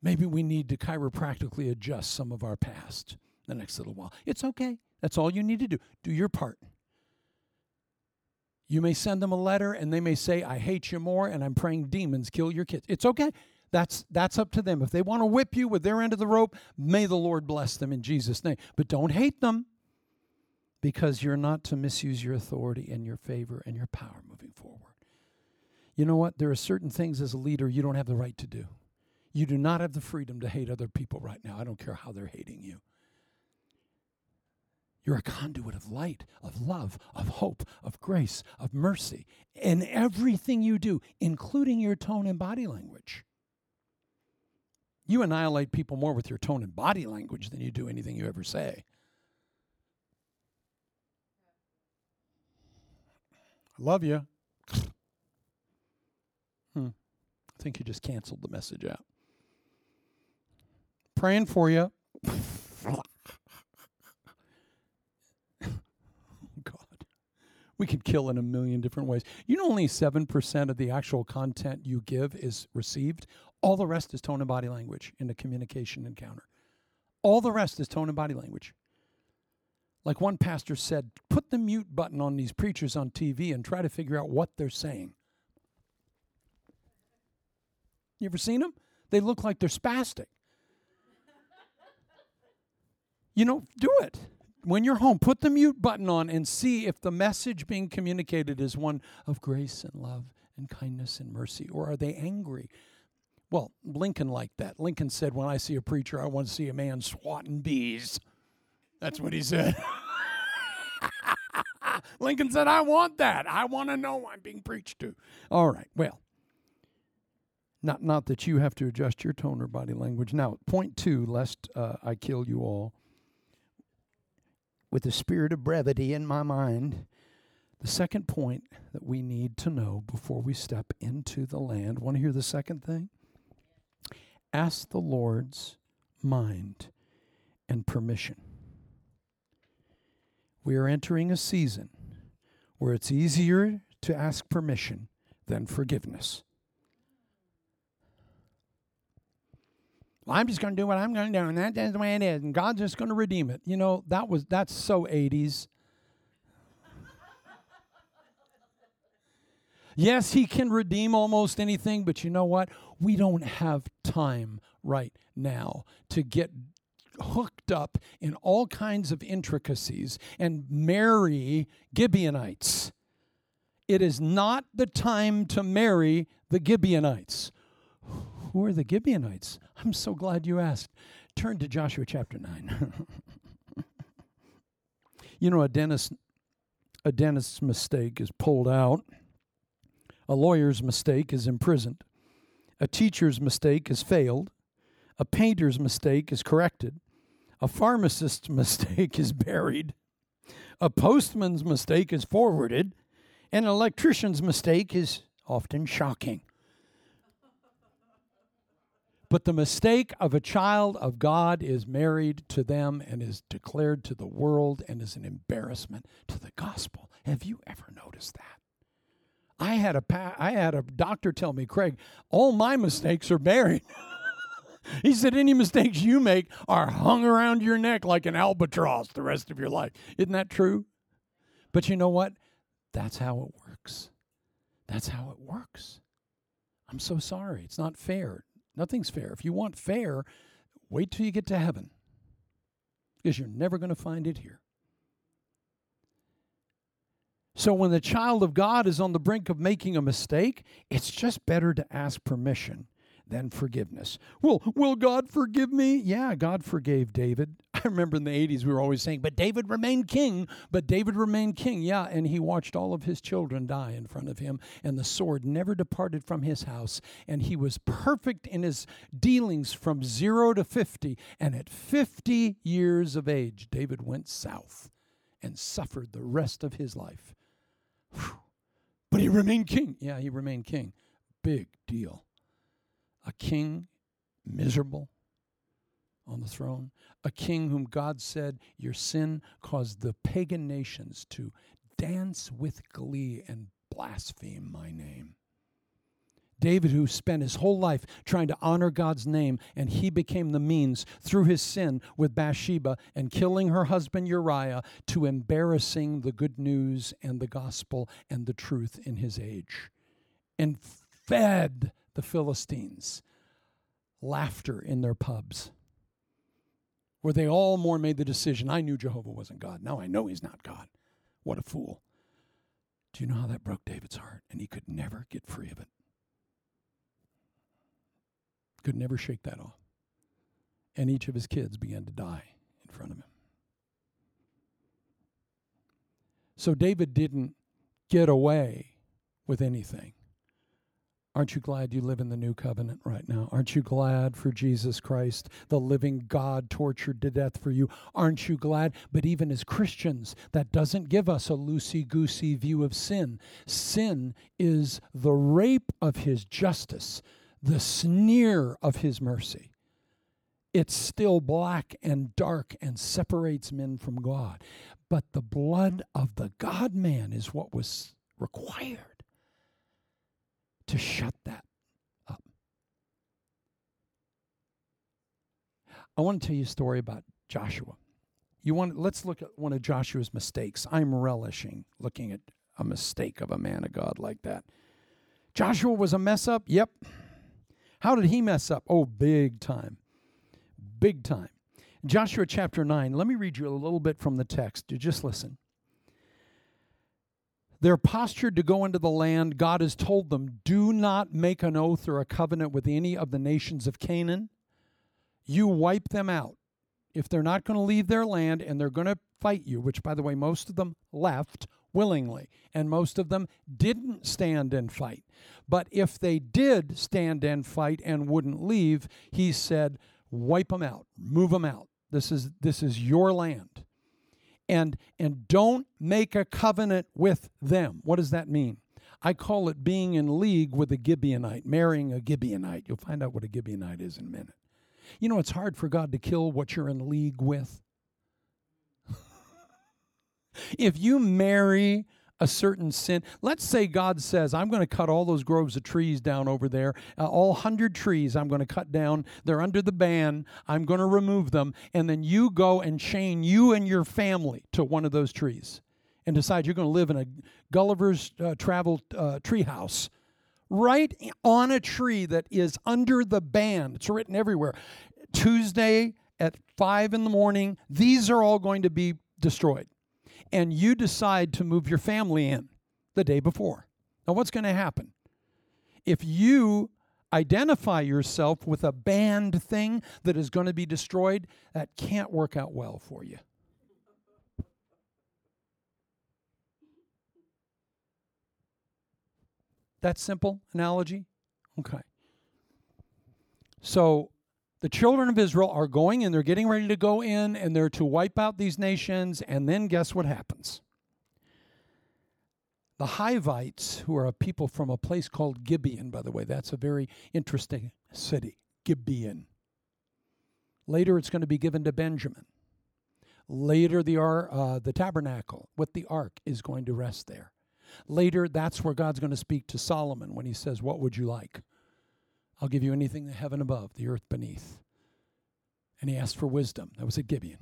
Maybe we need to chiropractically adjust some of our past the next little while. It's okay. That's all you need to do. Do your part. You may send them a letter, and they may say, I hate you more, and I'm praying demons kill your kids. It's okay. That's that's up to them. If they want to whip you with their end of the rope, may the Lord bless them in Jesus' name. But don't hate them, because you're not to misuse your authority and your favor and your power moving forward. You know what? There are certain things as a leader you don't have the right to do. You do not have the freedom to hate other people right now. I don't care how they're hating you. You're a conduit of light, of love, of hope, of grace, of mercy in everything you do, including your tone and body language. You annihilate people more with your tone and body language than you do anything you ever say. I love you. Hmm. I think you just canceled the message out. Praying for you. We could kill in a million different ways. You know only seven percent of the actual content you give is received. All the rest is tone and body language in the communication encounter. All the rest is tone and body language. Like one pastor said, put the mute button on these preachers on T V and try to figure out what they're saying. You ever seen them? They look like they're spastic. You know, do it. When you're home, put the mute button on and see if the message being communicated is one of grace and love and kindness and mercy, or are they angry? Well, Lincoln liked that. Lincoln said, when I see a preacher, I want to see a man swatting bees. That's what he said. Lincoln said, I want that. I want to know I'm being preached to. All right, well, not, not that you have to adjust your tone or body language. Now, point two, lest uh, I kill you all. With the spirit of brevity in my mind, the second point that we need to know before we step into the land. Want to hear the second thing? Ask the Lord's mind and permission. We are entering a season where it's easier to ask permission than forgiveness. Well, I'm just going to do what I'm going to do, and that, that's the way it is, and God's just going to redeem it. You know, that was that's so eighties. Yes, he can redeem almost anything, but you know what? We don't have time right now to get hooked up in all kinds of intricacies and marry Gibeonites. It is not the time to marry the Gibeonites. Who are the Gibeonites? I'm so glad you asked. Turn to Joshua chapter nine. You know, a dentist, a dentist's mistake is pulled out. A lawyer's mistake is imprisoned. A teacher's mistake is failed. A painter's mistake is corrected. A pharmacist's mistake is buried. A postman's mistake is forwarded. And an electrician's mistake is often shocking. But the mistake of a child of God is married to them and is declared to the world and is an embarrassment to the gospel. Have you ever noticed that? I had a pa- I had a doctor tell me, Craig, all my mistakes are buried. He said, any mistakes you make are hung around your neck like an albatross the rest of your life. Isn't that true? But you know what? That's how it works. That's how it works. I'm so sorry. It's not fair. Nothing's fair. If you want fair, wait till you get to heaven, because you're never going to find it here. So when the child of God is on the brink of making a mistake, it's just better to ask permission than forgiveness. Well, will God forgive me? Yeah, God forgave David. I remember in the eighties we were always saying, but David remained king, but David remained king. Yeah, and he watched all of his children die in front of him, and the sword never departed from his house, and he was perfect in his dealings from zero to fifty, and at fifty years of age, David went south and suffered the rest of his life. Whew. But he remained king. Yeah, he remained king. Big deal. A king miserable on the throne. A king whom God said, your sin caused the pagan nations to dance with glee and blaspheme my name. David, who spent his whole life trying to honor God's name, and he became the means through his sin with Bathsheba and killing her husband Uriah to embarrassing the good news and the gospel and the truth in his age. And fed the Philistines laughter in their pubs, where they all more made the decision, I knew Jehovah wasn't God. Now I know he's not God. What a fool. Do you know how that broke David's heart? And he could never get free of it. Could never shake that off. And each of his kids began to die in front of him. So David didn't get away with anything. Aren't you glad you live in the new covenant right now? Aren't you glad for Jesus Christ, the living God tortured to death for you? Aren't you glad? But even as Christians, that doesn't give us a loosey-goosey view of sin. Sin is the rape of his justice, the sneer of his mercy. It's still black and dark and separates men from God. But the blood of the God-man is what was required to shut that up. I want to tell you a story about Joshua. You want? Let's look at one of Joshua's mistakes. I'm relishing looking at a mistake of a man of God like that. Joshua was a mess up? Yep. How did he mess up? Oh, big time. Big time. Joshua chapter nine. Let me read you a little bit from the text. Just listen. They're postured to go into the land. God has told them, do not make an oath or a covenant with any of the nations of Canaan. You wipe them out. If they're not going to leave their land and they're going to fight you, which, by the way, most of them left willingly, and most of them didn't stand and fight. But if they did stand and fight and wouldn't leave, he said, wipe them out, move them out. This is, this is your land. And and don't make a covenant with them. What does that mean? I call it being in league with a Gibeonite, marrying a Gibeonite. You'll find out what a Gibeonite is in a minute. You know, it's hard for God to kill what you're in league with. If you marry a certain sin, let's say God says, I'm going to cut all those groves of trees down over there, uh, all hundred trees I'm going to cut down, they're under the ban, I'm going to remove them, and then you go and chain you and your family to one of those trees and decide you're going to live in a Gulliver's uh, Travel uh, tree house right on a tree that is under the ban. It's written everywhere. Tuesday at five in the morning, these are all going to be destroyed. And you decide to move your family in the day before. Now, what's going to happen? If you identify yourself with a banned thing that is going to be destroyed, that can't work out well for you. That simple analogy? Okay. So the children of Israel are going and they're getting ready to go in and they're to wipe out these nations. And then guess what happens? The Hivites, who are a people from a place called Gibeon, by the way, that's a very interesting city, Gibeon. Later it's going to be given to Benjamin. Later the, uh, the tabernacle with the ark is going to rest there. Later that's where God's going to speak to Solomon when he says, what would you like? I'll give you anything the heaven above, the earth beneath. And he asked for wisdom. That was at Gibeon.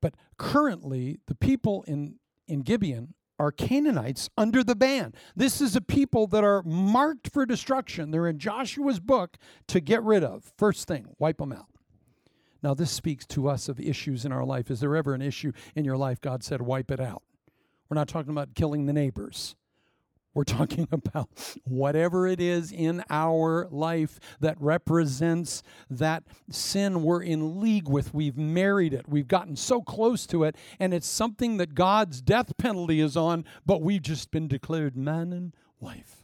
But currently, the people in, in Gibeon are Canaanites under the ban. This is a people that are marked for destruction. They're in Joshua's book to get rid of. First thing, wipe them out. Now, this speaks to us of issues in our life. Is there ever an issue in your life? God said, wipe it out. We're not talking about killing the neighbors. We're talking about whatever it is in our life that represents that sin we're in league with. We've married it. We've gotten so close to it, and it's something that God's death penalty is on, but we've just been declared man and wife.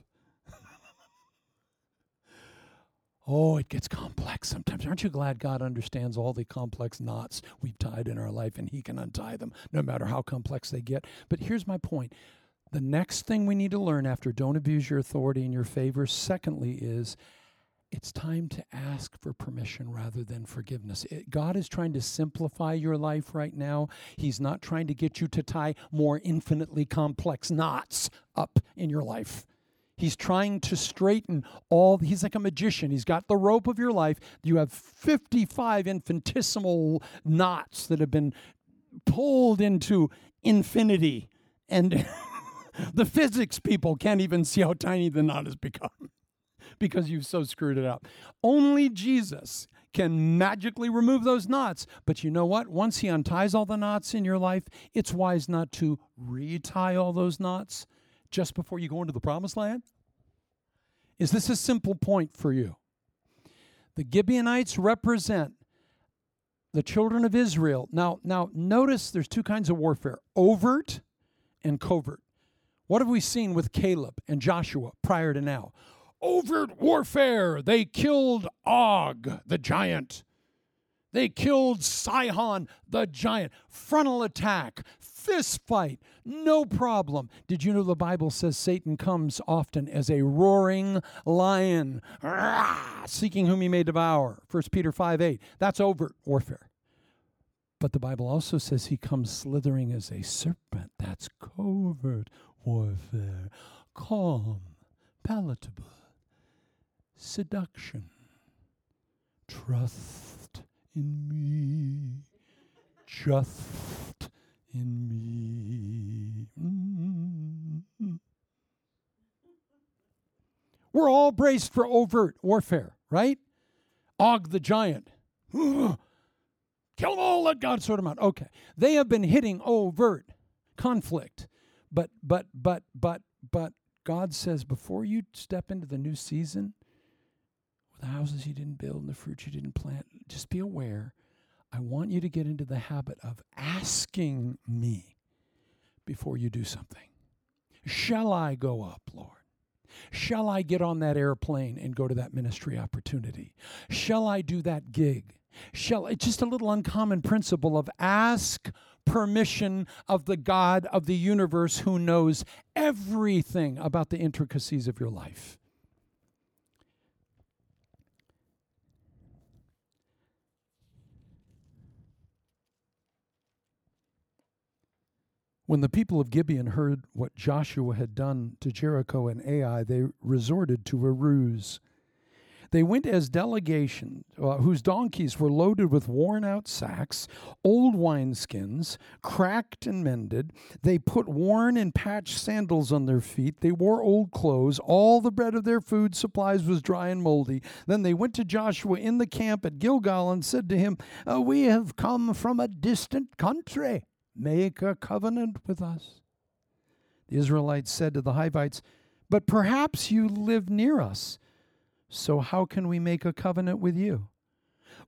Oh, it gets complex sometimes. Aren't you glad God understands all the complex knots we've tied in our life, and he can untie them no matter how complex they get? But here's my point. The next thing we need to learn after don't abuse your authority and your favor, secondly, is it's time to ask for permission rather than forgiveness. It, God is trying to simplify your life right now. He's not trying to get you to tie more infinitely complex knots up in your life. He's trying to straighten all, he's like a magician. He's got the rope of your life. You have fifty-five infinitesimal knots that have been pulled into infinity, and the physics people can't even see how tiny the knot has become because you've so screwed it up. Only Jesus can magically remove those knots. But you know what? Once he unties all the knots in your life, it's wise not to retie all those knots just before you go into the promised land. Is this a simple point for you? The Gibeonites represent the children of Israel. Now, now notice there's two kinds of warfare, overt and covert. What have we seen with Caleb and Joshua prior to now? Overt warfare. They killed Og, the giant. They killed Sihon, the giant. Frontal attack, fist fight, no problem. Did you know the Bible says Satan comes often as a roaring lion, seeking whom he may devour? First Peter five eight. That's overt warfare. But the Bible also says he comes slithering as a serpent. That's covert warfare, calm, palatable, seduction, trust in me, trust in me. Mm-hmm. We're all braced for overt warfare, right? Og the giant. Kill them all, let God sort them out. Okay. They have been hitting overt conflict. But, but, but, but, but God says before you step into the new season, the houses you didn't build and the fruit you didn't plant, just be aware. I want you to get into the habit of asking me before you do something. Shall I go up, Lord? Shall I get on that airplane and go to that ministry opportunity? Shall I do that gig? Shall I? Just a little uncommon principle of ask permission of the God of the universe who knows everything about the intricacies of your life. When the people of Gibeon heard what Joshua had done to Jericho and Ai, they resorted to a ruse. They went as delegation, uh, whose donkeys were loaded with worn-out sacks, old wineskins, cracked and mended. They put worn and patched sandals on their feet. They wore old clothes. All the bread of their food supplies was dry and moldy. Then they went to Joshua in the camp at Gilgal and said to him, uh, "We have come from a distant country. Make a covenant with us." The Israelites said to the Hivites, "But perhaps you live near us. So how can we make a covenant with you?"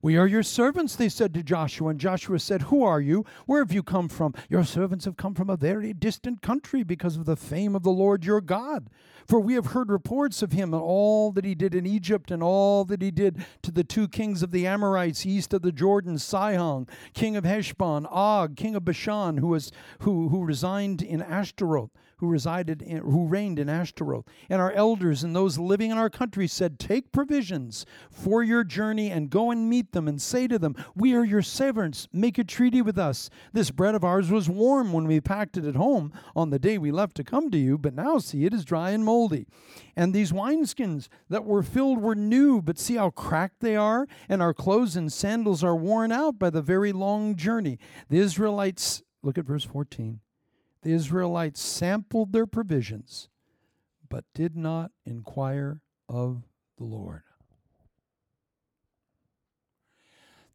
"We are your servants," they said to Joshua. And Joshua said, "Who are you? Where have you come from? Your servants have come from a very distant country because of the fame of the Lord your God. For we have heard reports of him and all that he did in Egypt and all that he did to the two kings of the Amorites east of the Jordan, Sihon, king of Heshbon, Og, king of Bashan, who was who who resigned in Ashtaroth. Who resided in, who reigned in Ashtaroth. And our elders and those living in our country said, 'Take provisions for your journey and go and meet them and say to them, we are your servants. Make a treaty with us. This bread of ours was warm when we packed it at home on the day we left to come to you, but now see it is dry and moldy. And these wineskins that were filled were new, but see how cracked they are, and our clothes and sandals are worn out by the very long journey.'" The Israelites, look at verse fourteen. The Israelites sampled their provisions, but did not inquire of the Lord.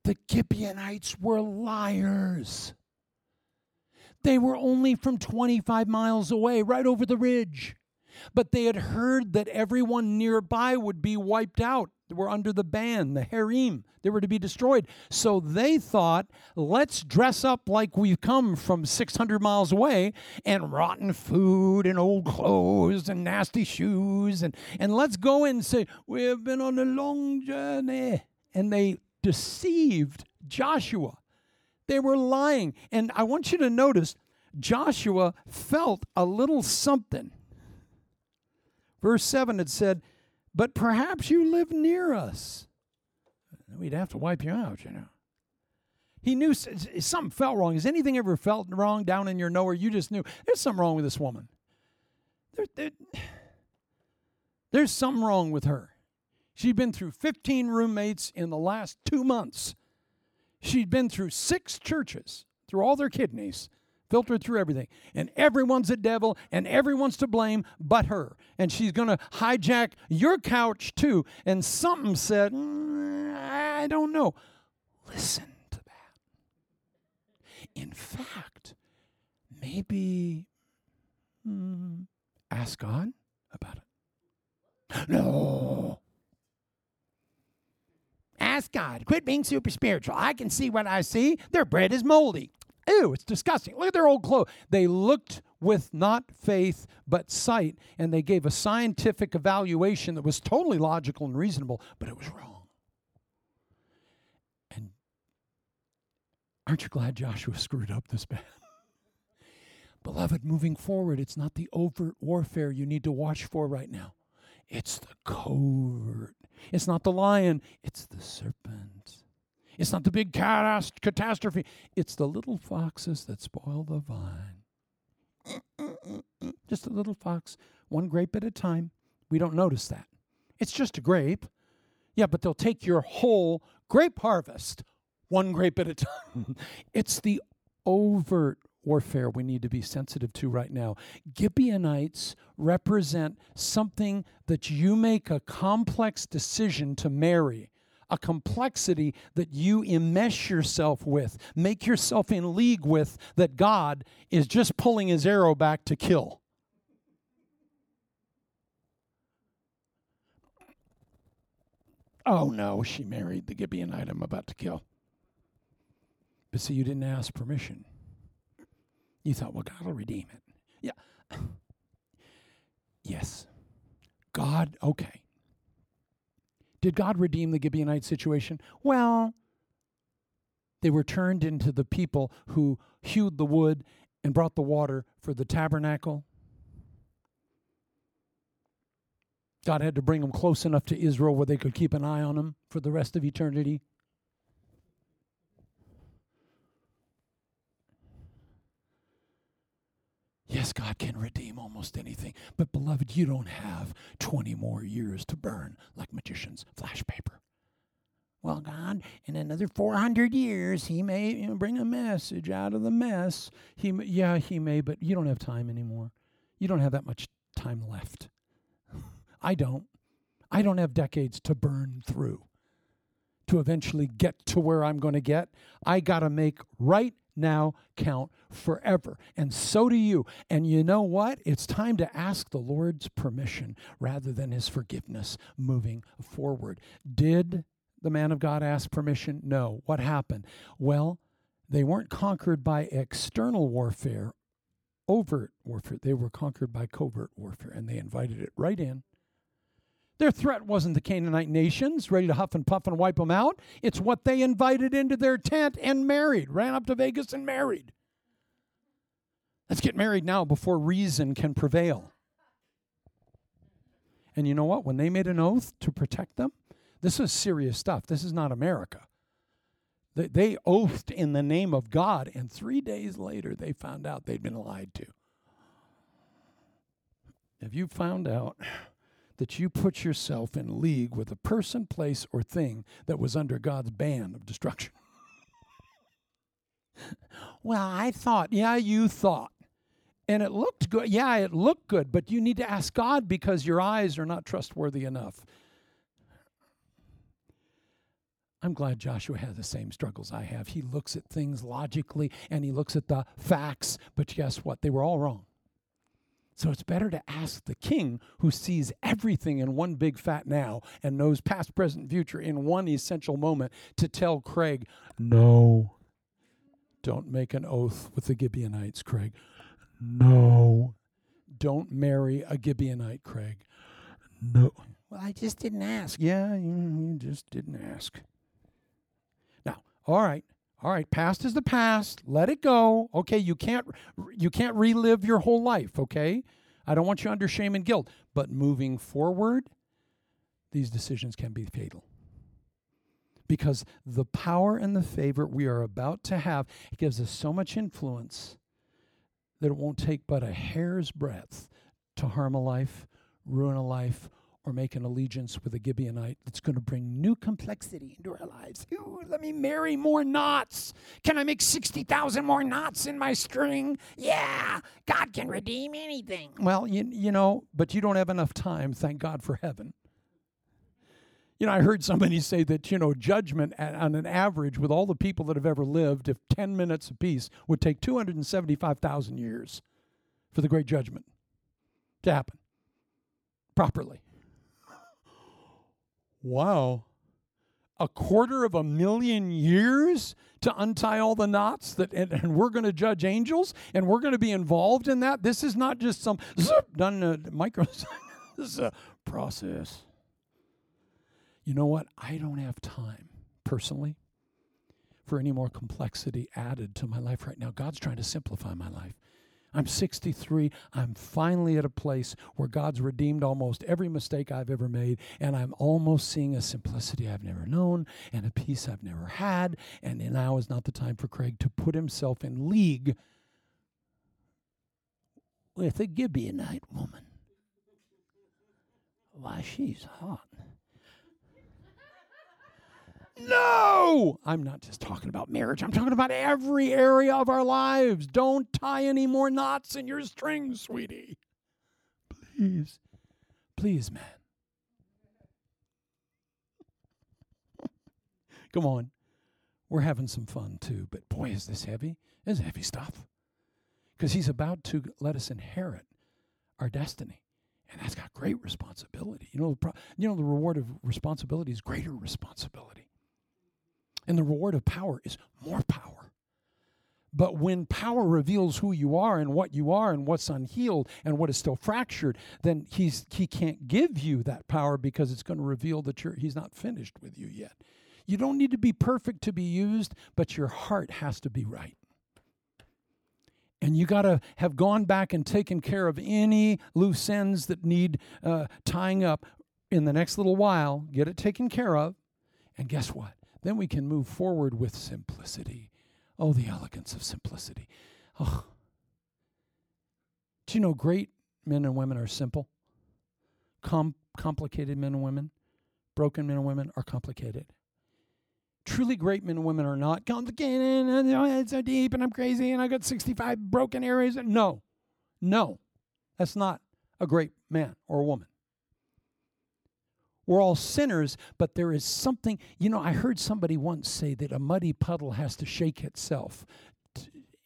The Gibeonites were liars. They were only from twenty-five miles away, right over the ridge. But they had heard that everyone nearby would be wiped out. They were under the ban, the harem. They were to be destroyed. So they thought, let's dress up like we've come from six hundred miles away, and rotten food and old clothes and nasty shoes. And, and let's go in and say, we've been on a long journey. And they deceived Joshua. They were lying. And I want you to notice, Joshua felt a little something. Verse seven, it said, but perhaps you live near us. We'd have to wipe you out, you know. He knew something felt wrong. Has anything ever felt wrong down in your nowhere? You just knew there's something wrong with this woman. There, there, there's something wrong with her. She'd been through fifteen roommates in the last two months. She'd been through six churches, through all their kidneys, filtered through everything, and everyone's a devil, and everyone's to blame but her, and she's going to hijack your couch too, and something said, mm, I don't know. Listen to that. In fact, maybe mm, ask God about it. No. Ask God. Quit being super spiritual. I can see what I see. Their bread is moldy. Ew, it's disgusting. Look at their old clothes. They looked with not faith but sight, and they gave a scientific evaluation that was totally logical and reasonable, but it was wrong. And aren't you glad Joshua screwed up this bad? Beloved, moving forward, it's not the overt warfare you need to watch for right now. It's the covert. It's not the lion. It's the serpent. It's not the big catastrophe. It's the little foxes that spoil the vine. Just a little fox, one grape at a time. We don't notice that. It's just a grape. Yeah, but they'll take your whole grape harvest, one grape at a time. It's the overt warfare we need to be sensitive to right now. Gibeonites represent something that you make a complex decision to marry. A complexity that you enmesh yourself with, make yourself in league with, that God is just pulling his arrow back to kill. Oh no, she married the Gibeonite I'm about to kill. But see, you didn't ask permission. You thought, well, God will redeem it. Yeah. Yes. God, okay. Did God redeem the Gibeonite situation? Well, they were turned into the people who hewed the wood and brought the water for the tabernacle. God had to bring them close enough to Israel where they could keep an eye on them for the rest of eternity. Yes, God can redeem almost anything. But, beloved, you don't have twenty more years to burn like magicians. Flash paper. Well, God, in another four hundred years, he may you know, bring a message out of the mess. He, yeah, he may, but you don't have time anymore. You don't have that much time left. I don't. I don't have decades to burn through to eventually get to where I'm going to get. I got to make right now count forever. And so do you. And you know what? It's time to ask the Lord's permission rather than his forgiveness moving forward. Did the man of God ask permission? No. What happened? Well, they weren't conquered by external warfare, overt warfare. They were conquered by covert warfare, and they invited it right in. Their threat wasn't the Canaanite nations ready to huff and puff and wipe them out. It's what they invited into their tent and married, ran up to Vegas and married. Let's get married now before reason can prevail. And you know what? When they made an oath to protect them, this is serious stuff. This is not America. They, they oathed in the name of God, and three days later they found out they'd been lied to. Have you found out that you put yourself in league with a person, place, or thing that was under God's ban of destruction? Well, I thought. Yeah, you thought. And it looked good. Yeah, it looked good, but you need to ask God because your eyes are not trustworthy enough. I'm glad Joshua had the same struggles I have. He looks at things logically, and he looks at the facts, but guess what? They were all wrong. So it's better to ask the king who sees everything in one big fat now and knows past, present, future in one essential moment to tell Craig, no, don't make an oath with the Gibeonites, Craig. No, don't marry a Gibeonite, Craig. No. Well, I just didn't ask. Yeah, you just didn't ask. Now, all right. All right, past is the past. Let it go. Okay, you can't you can't relive your whole life, okay? I don't want you under shame and guilt. But moving forward, these decisions can be fatal. Because the power and the favor we are about to have, it gives us so much influence that it won't take but a hair's breadth to harm a life, ruin a life, or make an allegiance with a Gibeonite that's going to bring new complexity into our lives. Ooh, let me marry more knots. Can I make sixty thousand more knots in my string? Yeah, God can redeem anything. Well, you, you know, but you don't have enough time, thank God for heaven. You know, I heard somebody say that, you know, judgment at, on an average with all the people that have ever lived, if ten minutes apiece, would take two hundred seventy-five thousand years for the great judgment to happen properly. Wow, a quarter of a million years to untie all the knots, that, and, and we're going to judge angels, and we're going to be involved in that. This is not just some zip, done in a micro. This is a process. You know what? I don't have time, personally, for any more complexity added to my life right now. God's trying to simplify my life. I'm sixty-three. I'm finally at a place where God's redeemed almost every mistake I've ever made, and I'm almost seeing a simplicity I've never known and a peace I've never had, and now is not the time for Craig to put himself in league with a Gibeonite woman. Why, she's hot. No! I'm not just talking about marriage. I'm talking about every area of our lives. Don't tie any more knots in your strings, sweetie. Please. Please, man. Come on. We're having some fun, too. But boy, is this heavy. This is heavy stuff. Because he's about to let us inherit our destiny. And that's got great responsibility. You know, you know, the reward of responsibility is greater responsibility. And the reward of power is more power. But when power reveals who you are and what you are and what's unhealed and what is still fractured, then he's he can't give you that power because it's going to reveal that you're, he's not finished with you yet. You don't need to be perfect to be used, but your heart has to be right. And you got to have gone back and taken care of any loose ends that need uh, tying up in the next little while. Get it taken care of. And guess what? Then we can move forward with simplicity. Oh, the elegance of simplicity. Oh. Do you know great men and women are simple? Com- complicated men and women, broken men and women are complicated. Truly great men and women are not complicated, and it's so deep, and I'm crazy, and I got sixty-five broken areas. No, no, that's not a great man or woman. We're all sinners, but there is something, you know, I heard somebody once say that a muddy puddle has to shake itself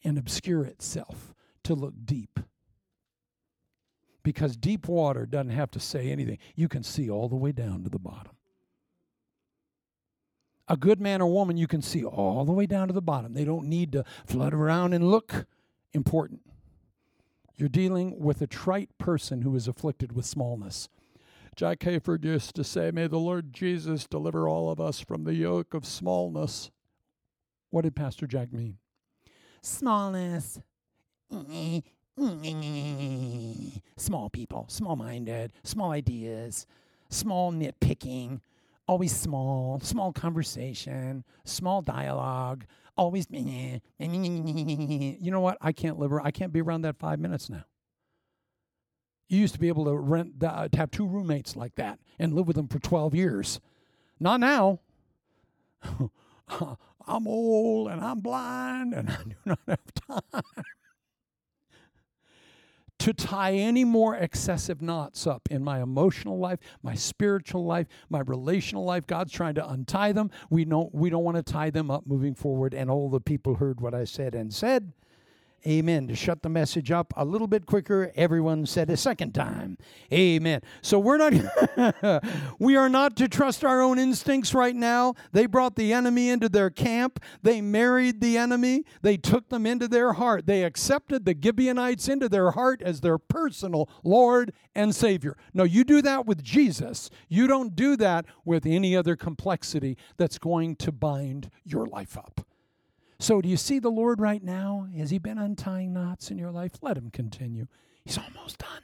and obscure itself to look deep. Because deep water doesn't have to say anything. You can see all the way down to the bottom. A good man or woman, you can see all the way down to the bottom. They don't need to flutter around and look important. You're dealing with a trite person who is afflicted with smallness. Jack Hayford used to say, may the Lord Jesus deliver all of us from the yoke of smallness. What did Pastor Jack mean? Smallness. Small people, small-minded, small ideas, small nitpicking. Always small, small conversation, small dialogue, always, you know what? I can't live, I can't be around that five minutes now. You used to be able to rent, the, to have two roommates like that and live with them for twelve years. Not now. I'm old and I'm blind and I do not have time to tie any more excessive knots up in my emotional life, my spiritual life, my relational life. God's trying to untie them. We don't, we don't want to tie them up moving forward. And all the people heard what I said and said. Amen. To shut the message up a little bit quicker, everyone said a second time, amen. So we're not, we are not to trust our own instincts right now. They brought the enemy into their camp. They married the enemy. They took them into their heart. They accepted the Gibeonites into their heart as their personal Lord and Savior. No, you do that with Jesus. You don't do that with any other complexity that's going to bind your life up. So do you see the Lord right now? Has he been untying knots in your life? Let him continue. He's almost done.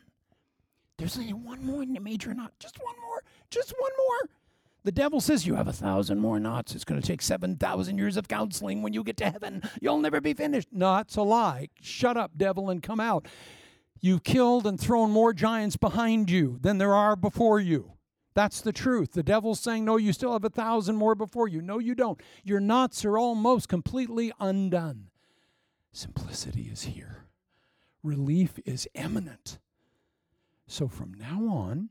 There's only one more major knot. Just one more. Just one more. The devil says, you have a thousand more knots. It's going to take seven thousand years of counseling. When you get to heaven, you'll never be finished. No, it's a lie. Shut up, devil, and come out. You've killed and thrown more giants behind you than there are before you. That's the truth. The devil's saying, no, you still have a thousand more before you. No, you don't. Your knots are almost completely undone. Simplicity is here. Relief is imminent. So from now on,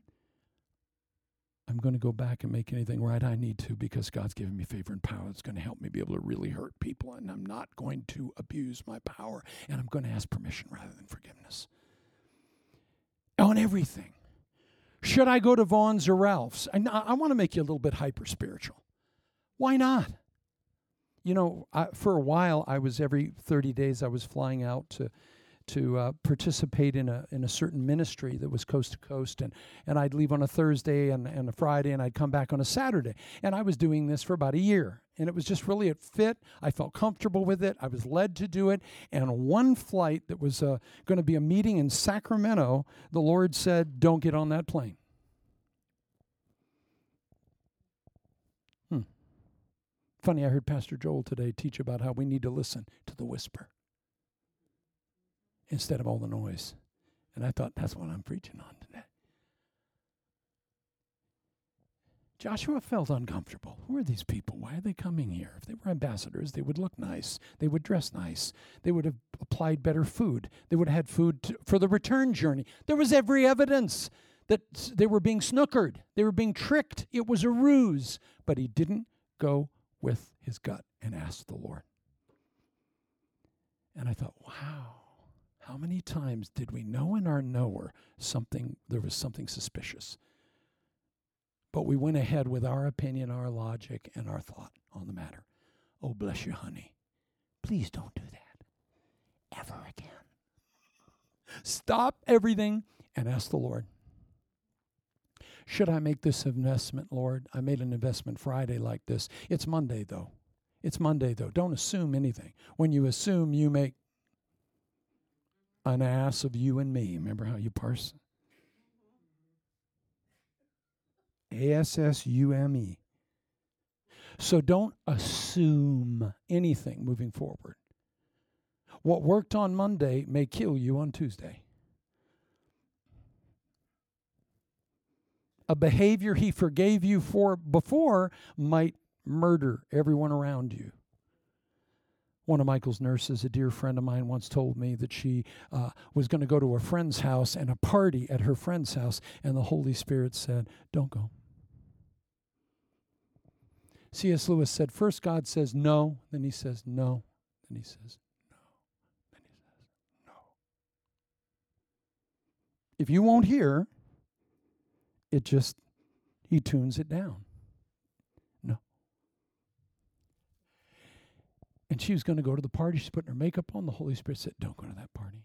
I'm going to go back and make anything right I need to, because God's given me favor and power that's going to help me be able to really hurt people. And I'm not going to abuse my power. And I'm going to ask permission rather than forgiveness. On everything. Should I go to Vaughn's or Ralph's? I, I want to make you a little bit hyper-spiritual. Why not? You know, I, for a while, I was every thirty days I was flying out to to uh, participate in a in a certain ministry that was coast to coast, and, and I'd leave on a Thursday and, and a Friday, and I'd come back on a Saturday. And I was doing this for about a year, and it was just really, it fit. I felt comfortable with it. I was led to do it. And one flight that was uh, going to be a meeting in Sacramento, the Lord said, don't get on that plane. Hmm. Funny, I heard Pastor Joel today teach about how we need to listen to the whisper instead of all the noise. And I thought, that's what I'm preaching on today. Joshua felt uncomfortable. Who are these people? Why are they coming here? If they were ambassadors, they would look nice. They would dress nice. They would have applied better food. They would have had food to, for the return journey. There was every evidence that they were being snookered. They were being tricked. It was a ruse. But he didn't go with his gut and ask the Lord. And I thought, wow. How many times did we know in our knower something, there was something suspicious? But we went ahead with our opinion, our logic, and our thought on the matter. Oh, bless you, honey. Please don't do that ever again. Stop everything and ask the Lord. Should I make this investment, Lord? I made an investment Friday like this. It's Monday, though. It's Monday, though. Don't assume anything. When you assume, you make an ass of you and me. Remember how you parse? A S S U M E. So don't assume anything moving forward. What worked on Monday may kill you on Tuesday. A behavior he forgave you for before might murder everyone around you. One of Michael's nurses, a dear friend of mine, once told me that she uh, was going to go to a friend's house and a party at her friend's house, and the Holy Spirit said, don't go. C S Lewis said, first God says no, then he says no, then he says no, then he says no. If you won't hear, it just, he tunes it down. And she was going to go to the party. She's putting her makeup on. The Holy Spirit said, don't go to that party.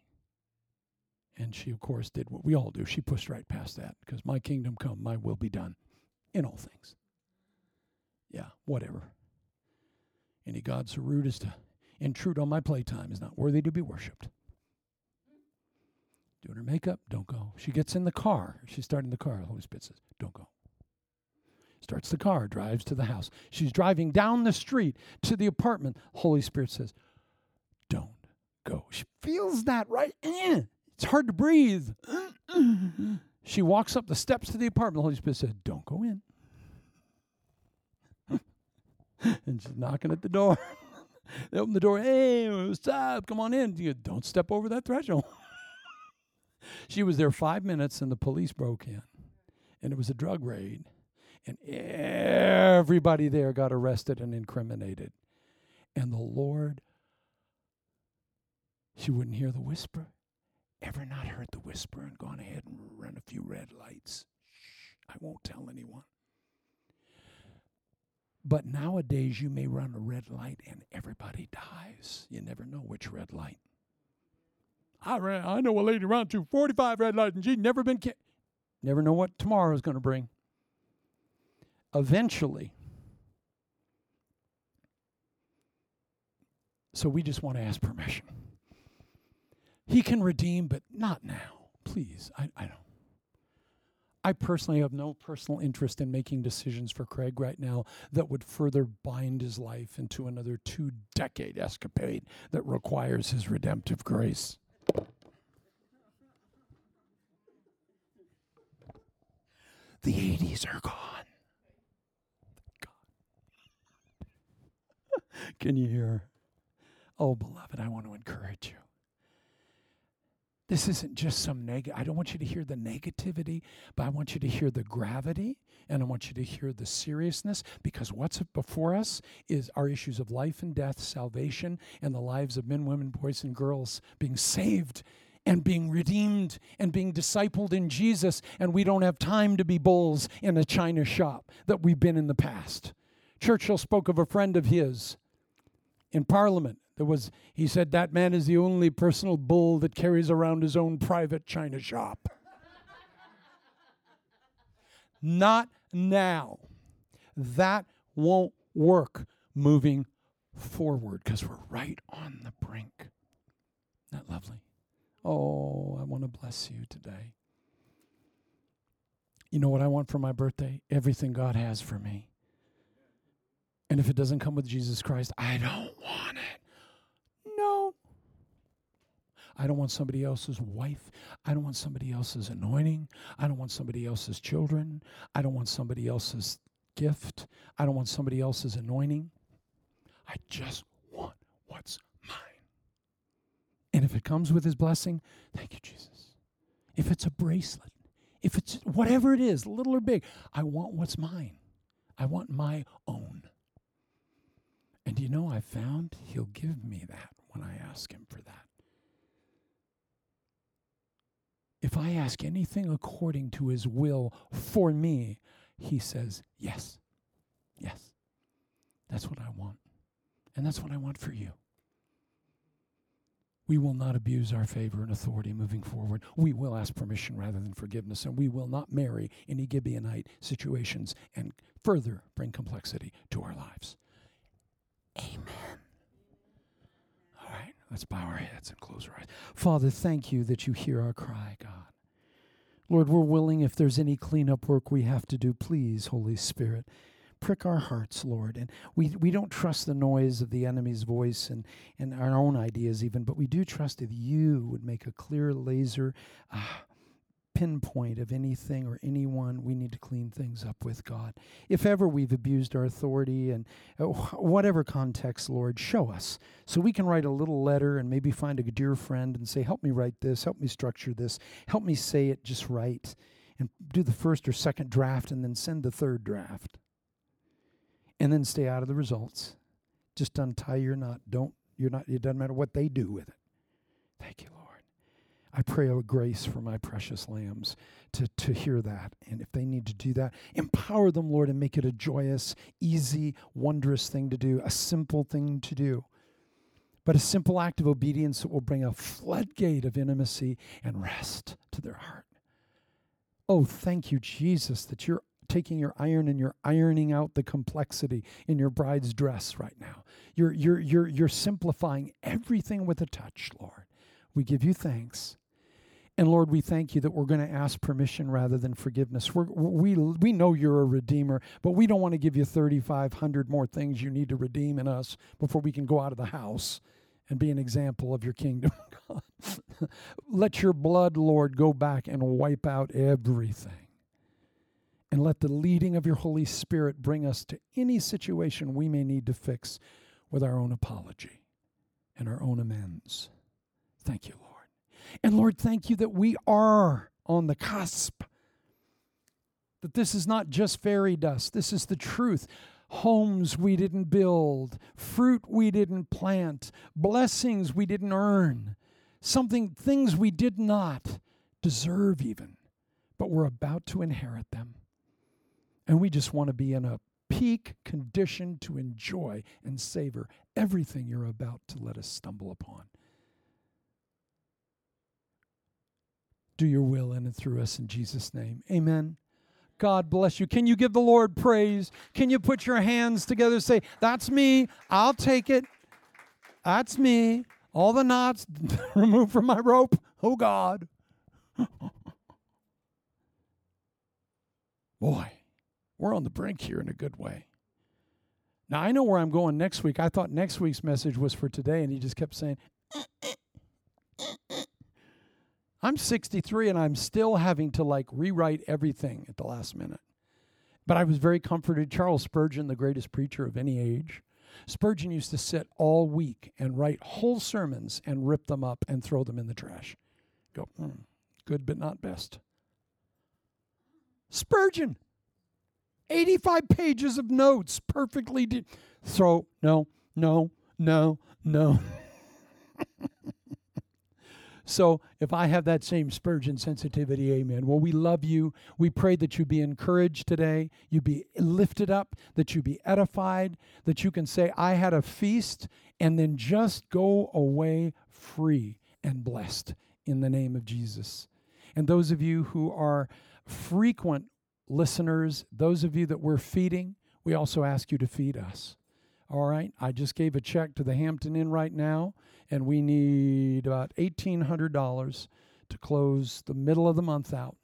And she, of course, did what we all do. She pushed right past that, because my kingdom come, my will be done in all things. Yeah, whatever. Any God so rude as to intrude on my playtime is not worthy to be worshipped. Doing her makeup, don't go. She gets in the car. She's starting the car. The Holy Spirit says, don't go. Starts the car, drives to the house. She's driving down the street to the apartment. Holy Spirit says, don't go. She feels that right. It's hard to breathe. She walks up the steps to the apartment. The Holy Spirit says, don't go in. And she's knocking at the door. They open the door. Hey, what's up? Come on in. You don't step over that threshold. She was there five minutes and the police broke in. And it was a drug raid. And everybody there got arrested and incriminated. And the Lord She wouldn't hear the whisper. Ever not heard the whisper and gone ahead and run a few red lights? Shh, I won't tell anyone. But nowadays, you may run a red light and everybody dies. You never know which red light. I ran, I know a lady ran through forty-five red lights and she'd never been kicked. Never know what tomorrow is going to bring. Eventually. So we just want to ask permission. He can redeem, but not now. Please, I, I don't. I personally have no personal interest in making decisions for Craig right now that would further bind his life into another two-decade escapade that requires his redemptive grace. The eighties are gone. God. Can you hear? Oh, beloved, I want to encourage you. This isn't just some negative. I don't want you to hear the negativity, but I want you to hear the gravity, and I want you to hear the seriousness, because what's before us is our issues of life and death, salvation, and the lives of men, women, boys, and girls being saved and being redeemed and being discipled in Jesus, and we don't have time to be bulls in a china shop that we've been in the past. Churchill spoke of a friend of his in Parliament. There was, he said, that man is the only personal bull that carries around his own private china shop. Not now. That won't work moving forward because we're right on the brink. Isn't that lovely? Oh, I want to bless you today. You know what I want for my birthday? Everything God has for me. And if it doesn't come with Jesus Christ, I don't want it. No. I don't want somebody else's wife. I don't want somebody else's anointing. I don't want somebody else's children. I don't want somebody else's gift. I don't want somebody else's anointing. I just want what's mine. And if it comes with his blessing, thank you, Jesus. If it's a bracelet, if it's whatever it is, little or big, I want what's mine. I want my own. And you know, I found he'll give me that. When I ask him for that. If I ask anything according to his will for me, he says, yes, yes. That's what I want. And that's what I want for you. We will not abuse our favor and authority moving forward. We will ask permission rather than forgiveness, and we will not marry any Gibeonite situations and further bring complexity to our lives. Amen. Let's bow our heads and close our eyes. Father, thank you that you hear our cry, God. Lord, we're willing if there's any cleanup work we have to do, please, Holy Spirit, prick our hearts, Lord. And we, we don't trust the noise of the enemy's voice and, and our own ideas even, but we do trust if you would make a clear laser uh, pinpoint of anything or anyone we need to clean things up with, God. If ever we've abused our authority and uh, whatever context, Lord, show us so we can write a little letter and maybe find a dear friend and say, help me write this, help me structure this, help me say it just right, and do the first or second draft and then send the third draft and then stay out of the results. Just untie your knot. Don't, you're not, it doesn't matter what they do with it. Thank you, Lord. I pray a grace for my precious lambs to, to hear that. And if they need to do that, empower them, Lord, and make it a joyous, easy, wondrous thing to do, a simple thing to do. But a simple act of obedience that will bring a floodgate of intimacy and rest to their heart. Oh, thank you, Jesus, that you're taking your iron and you're ironing out the complexity in your bride's dress right now. You're, you're, you're, you're simplifying everything with a touch, Lord. We give you thanks. And Lord, we thank you that we're going to ask permission rather than forgiveness. We're, we we know you're a redeemer, but we don't want to give you thirty-five hundred more things you need to redeem in us before we can go out of the house and be an example of your kingdom. God. Let your blood, Lord, go back and wipe out everything. And let the leading of your Holy Spirit bring us to any situation we may need to fix with our own apology and our own amends. Thank you, Lord. And Lord, thank you that we are on the cusp, that this is not just fairy dust. This is the truth. Homes we didn't build, fruit we didn't plant, blessings we didn't earn, something, things we did not deserve even, but we're about to inherit them. And we just want to be in a peak condition to enjoy and savor everything you're about to let us stumble upon. Do your will in and through us in Jesus' name. Amen. God bless you. Can you give the Lord praise? Can you put your hands together and say, that's me. I'll take it. That's me. All the knots removed from my rope. Oh, God. Boy, we're on the brink here in a good way. Now, I know where I'm going next week. I thought next week's message was for today, and he just kept saying, I'm sixty-three, and I'm still having to, like, rewrite everything at the last minute. But I was very comforted. Charles Spurgeon, the greatest preacher of any age, Spurgeon used to sit all week and write whole sermons and rip them up and throw them in the trash. Go, mm, good but not best. Spurgeon, eighty-five pages of notes, perfectly de- throw, no, no, no, no. So if I have that same Spurgeon sensitivity, amen. Well, we love you. We pray that you be encouraged today, you be lifted up, that you be edified, that you can say, I had a feast, and then just go away free and blessed in the name of Jesus. And those of you who are frequent listeners, those of you that we're feeding, we also ask you to feed us. All right, I just gave a check to the Hampton Inn right now, and we need about eighteen hundred dollars to close the middle of the month out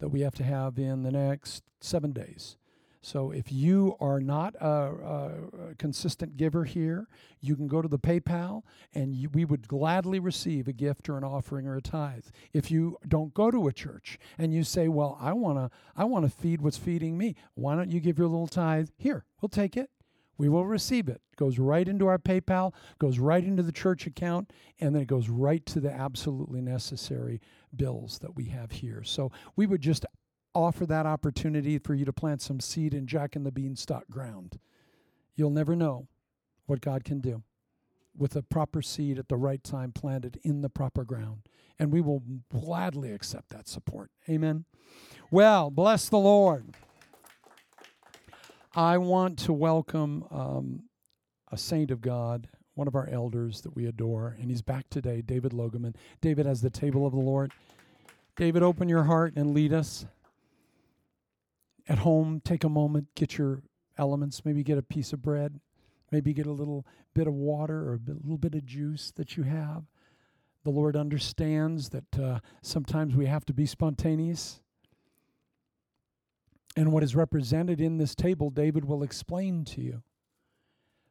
that we have to have in the next seven days. So if you are not a, a consistent giver here, you can go to the PayPal, and you, we would gladly receive a gift or an offering or a tithe. If you don't go to a church and you say, well, I want to I want to feed what's feeding me, why don't you give your little tithe? Here, we'll take it. We will receive it. It goes right into our PayPal, goes right into the church account, and then it goes right to the absolutely necessary bills that we have here. So we would just offer that opportunity for you to plant some seed in Jack and the Beanstalk ground. You'll never know what God can do with a proper seed at the right time planted in the proper ground. And we will gladly accept that support. Amen. Well, bless the Lord. I want to welcome um, a saint of God, one of our elders that we adore, and he's back today, David Logeman. David has the table of the Lord. David, open your heart and lead us. At home, take a moment, get your elements, maybe get a piece of bread, maybe get a little bit of water or a bit, little bit of juice that you have. The Lord understands that uh, sometimes we have to be spontaneous. And what is represented in this table, David will explain to you.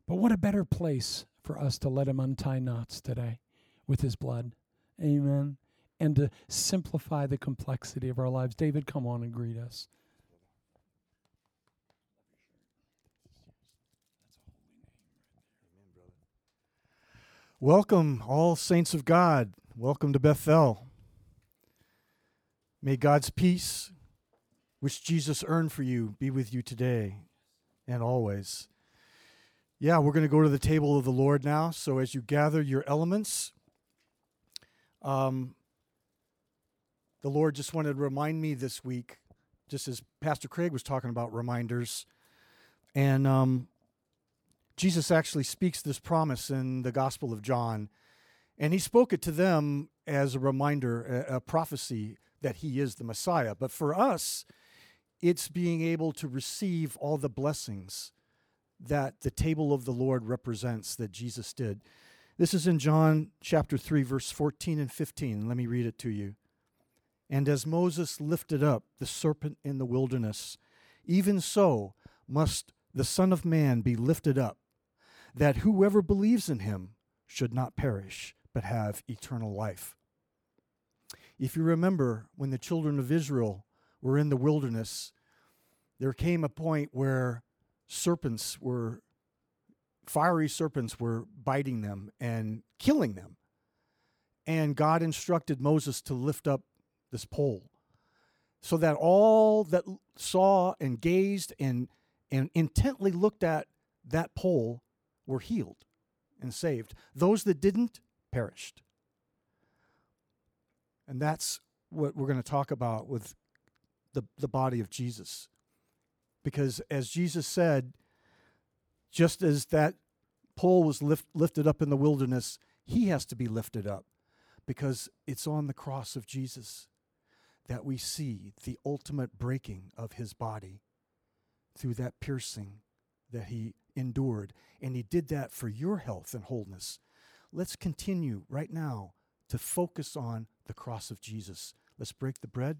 But what a better place for us to let him untie knots today with his blood. Amen. And to simplify the complexity of our lives. David, come on and greet us. Welcome, all saints of God. Welcome to Bethel. May God's peace, which Jesus earned for you, be with you today and always. Yeah, we're going to go to the table of the Lord now. So as you gather your elements, um, the Lord just wanted to remind me this week, just as Pastor Craig was talking about reminders, and um, Jesus actually speaks this promise in the Gospel of John, and he spoke it to them as a reminder, a, a prophecy that he is the Messiah. But for us, it's being able to receive all the blessings that the table of the Lord represents that Jesus did. This is in John chapter three, verse fourteen and fifteen. Let me read it to you. And as Moses lifted up the serpent in the wilderness, even so must the Son of Man be lifted up, that whoever believes in him should not perish, but have eternal life. If you remember, when the children of Israel were in the wilderness, there came a point where serpents were, fiery serpents were biting them and killing them. And God instructed Moses to lift up this pole so that all that saw and gazed and, and intently looked at that pole were healed and saved. Those that didn't perished. And that's what we're going to talk about with the the body of Jesus. Because as Jesus said, just as that pole was lift, lifted up in the wilderness, he has to be lifted up, because it's on the cross of Jesus that we see the ultimate breaking of his body through that piercing that he endured. And he did that for your health and wholeness. Let's continue right now to focus on the cross of Jesus. Let's break the bread.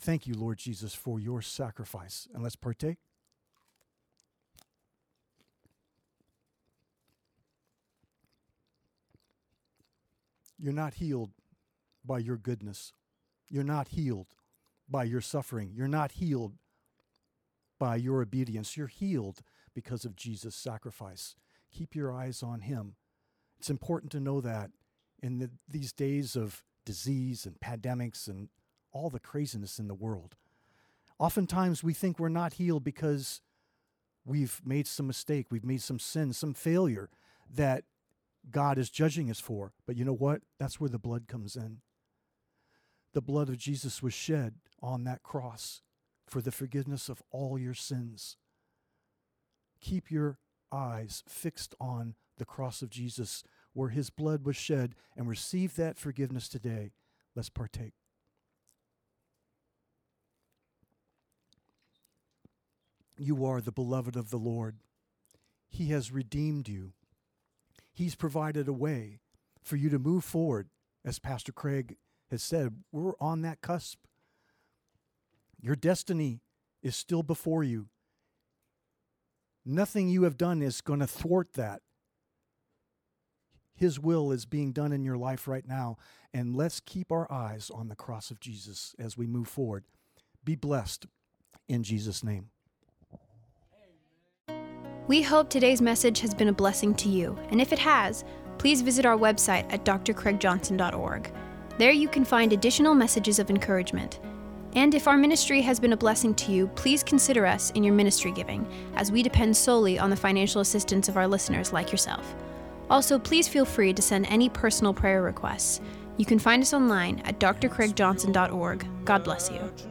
Thank you, Lord Jesus, for your sacrifice. And let's partake. You're not healed by your goodness. You're not healed by your suffering. You're not healed by your obedience. You're healed because of Jesus' sacrifice. Keep your eyes on him. It's important to know that in the, these days of disease and pandemics and all the craziness in the world. Oftentimes we think we're not healed because we've made some mistake, we've made some sin, some failure that God is judging us for. But you know what? That's where the blood comes in. The blood of Jesus was shed on that cross for the forgiveness of all your sins. Keep your eyes fixed on the cross of Jesus, where his blood was shed, and receive that forgiveness today. Let's partake. You are the beloved of the Lord. He has redeemed you. He's provided a way for you to move forward. As Pastor Craig has said, we're on that cusp. Your destiny is still before you. Nothing you have done is going to thwart that. His will is being done in your life right now. And let's keep our eyes on the cross of Jesus as we move forward. Be blessed in Jesus' name. We hope today's message has been a blessing to you. And if it has, please visit our website at D R craig johnson dot org. There you can find additional messages of encouragement. And if our ministry has been a blessing to you, please consider us in your ministry giving, as we depend solely on the financial assistance of our listeners like yourself. Also, please feel free to send any personal prayer requests. You can find us online at D R craig johnson dot org. God bless you.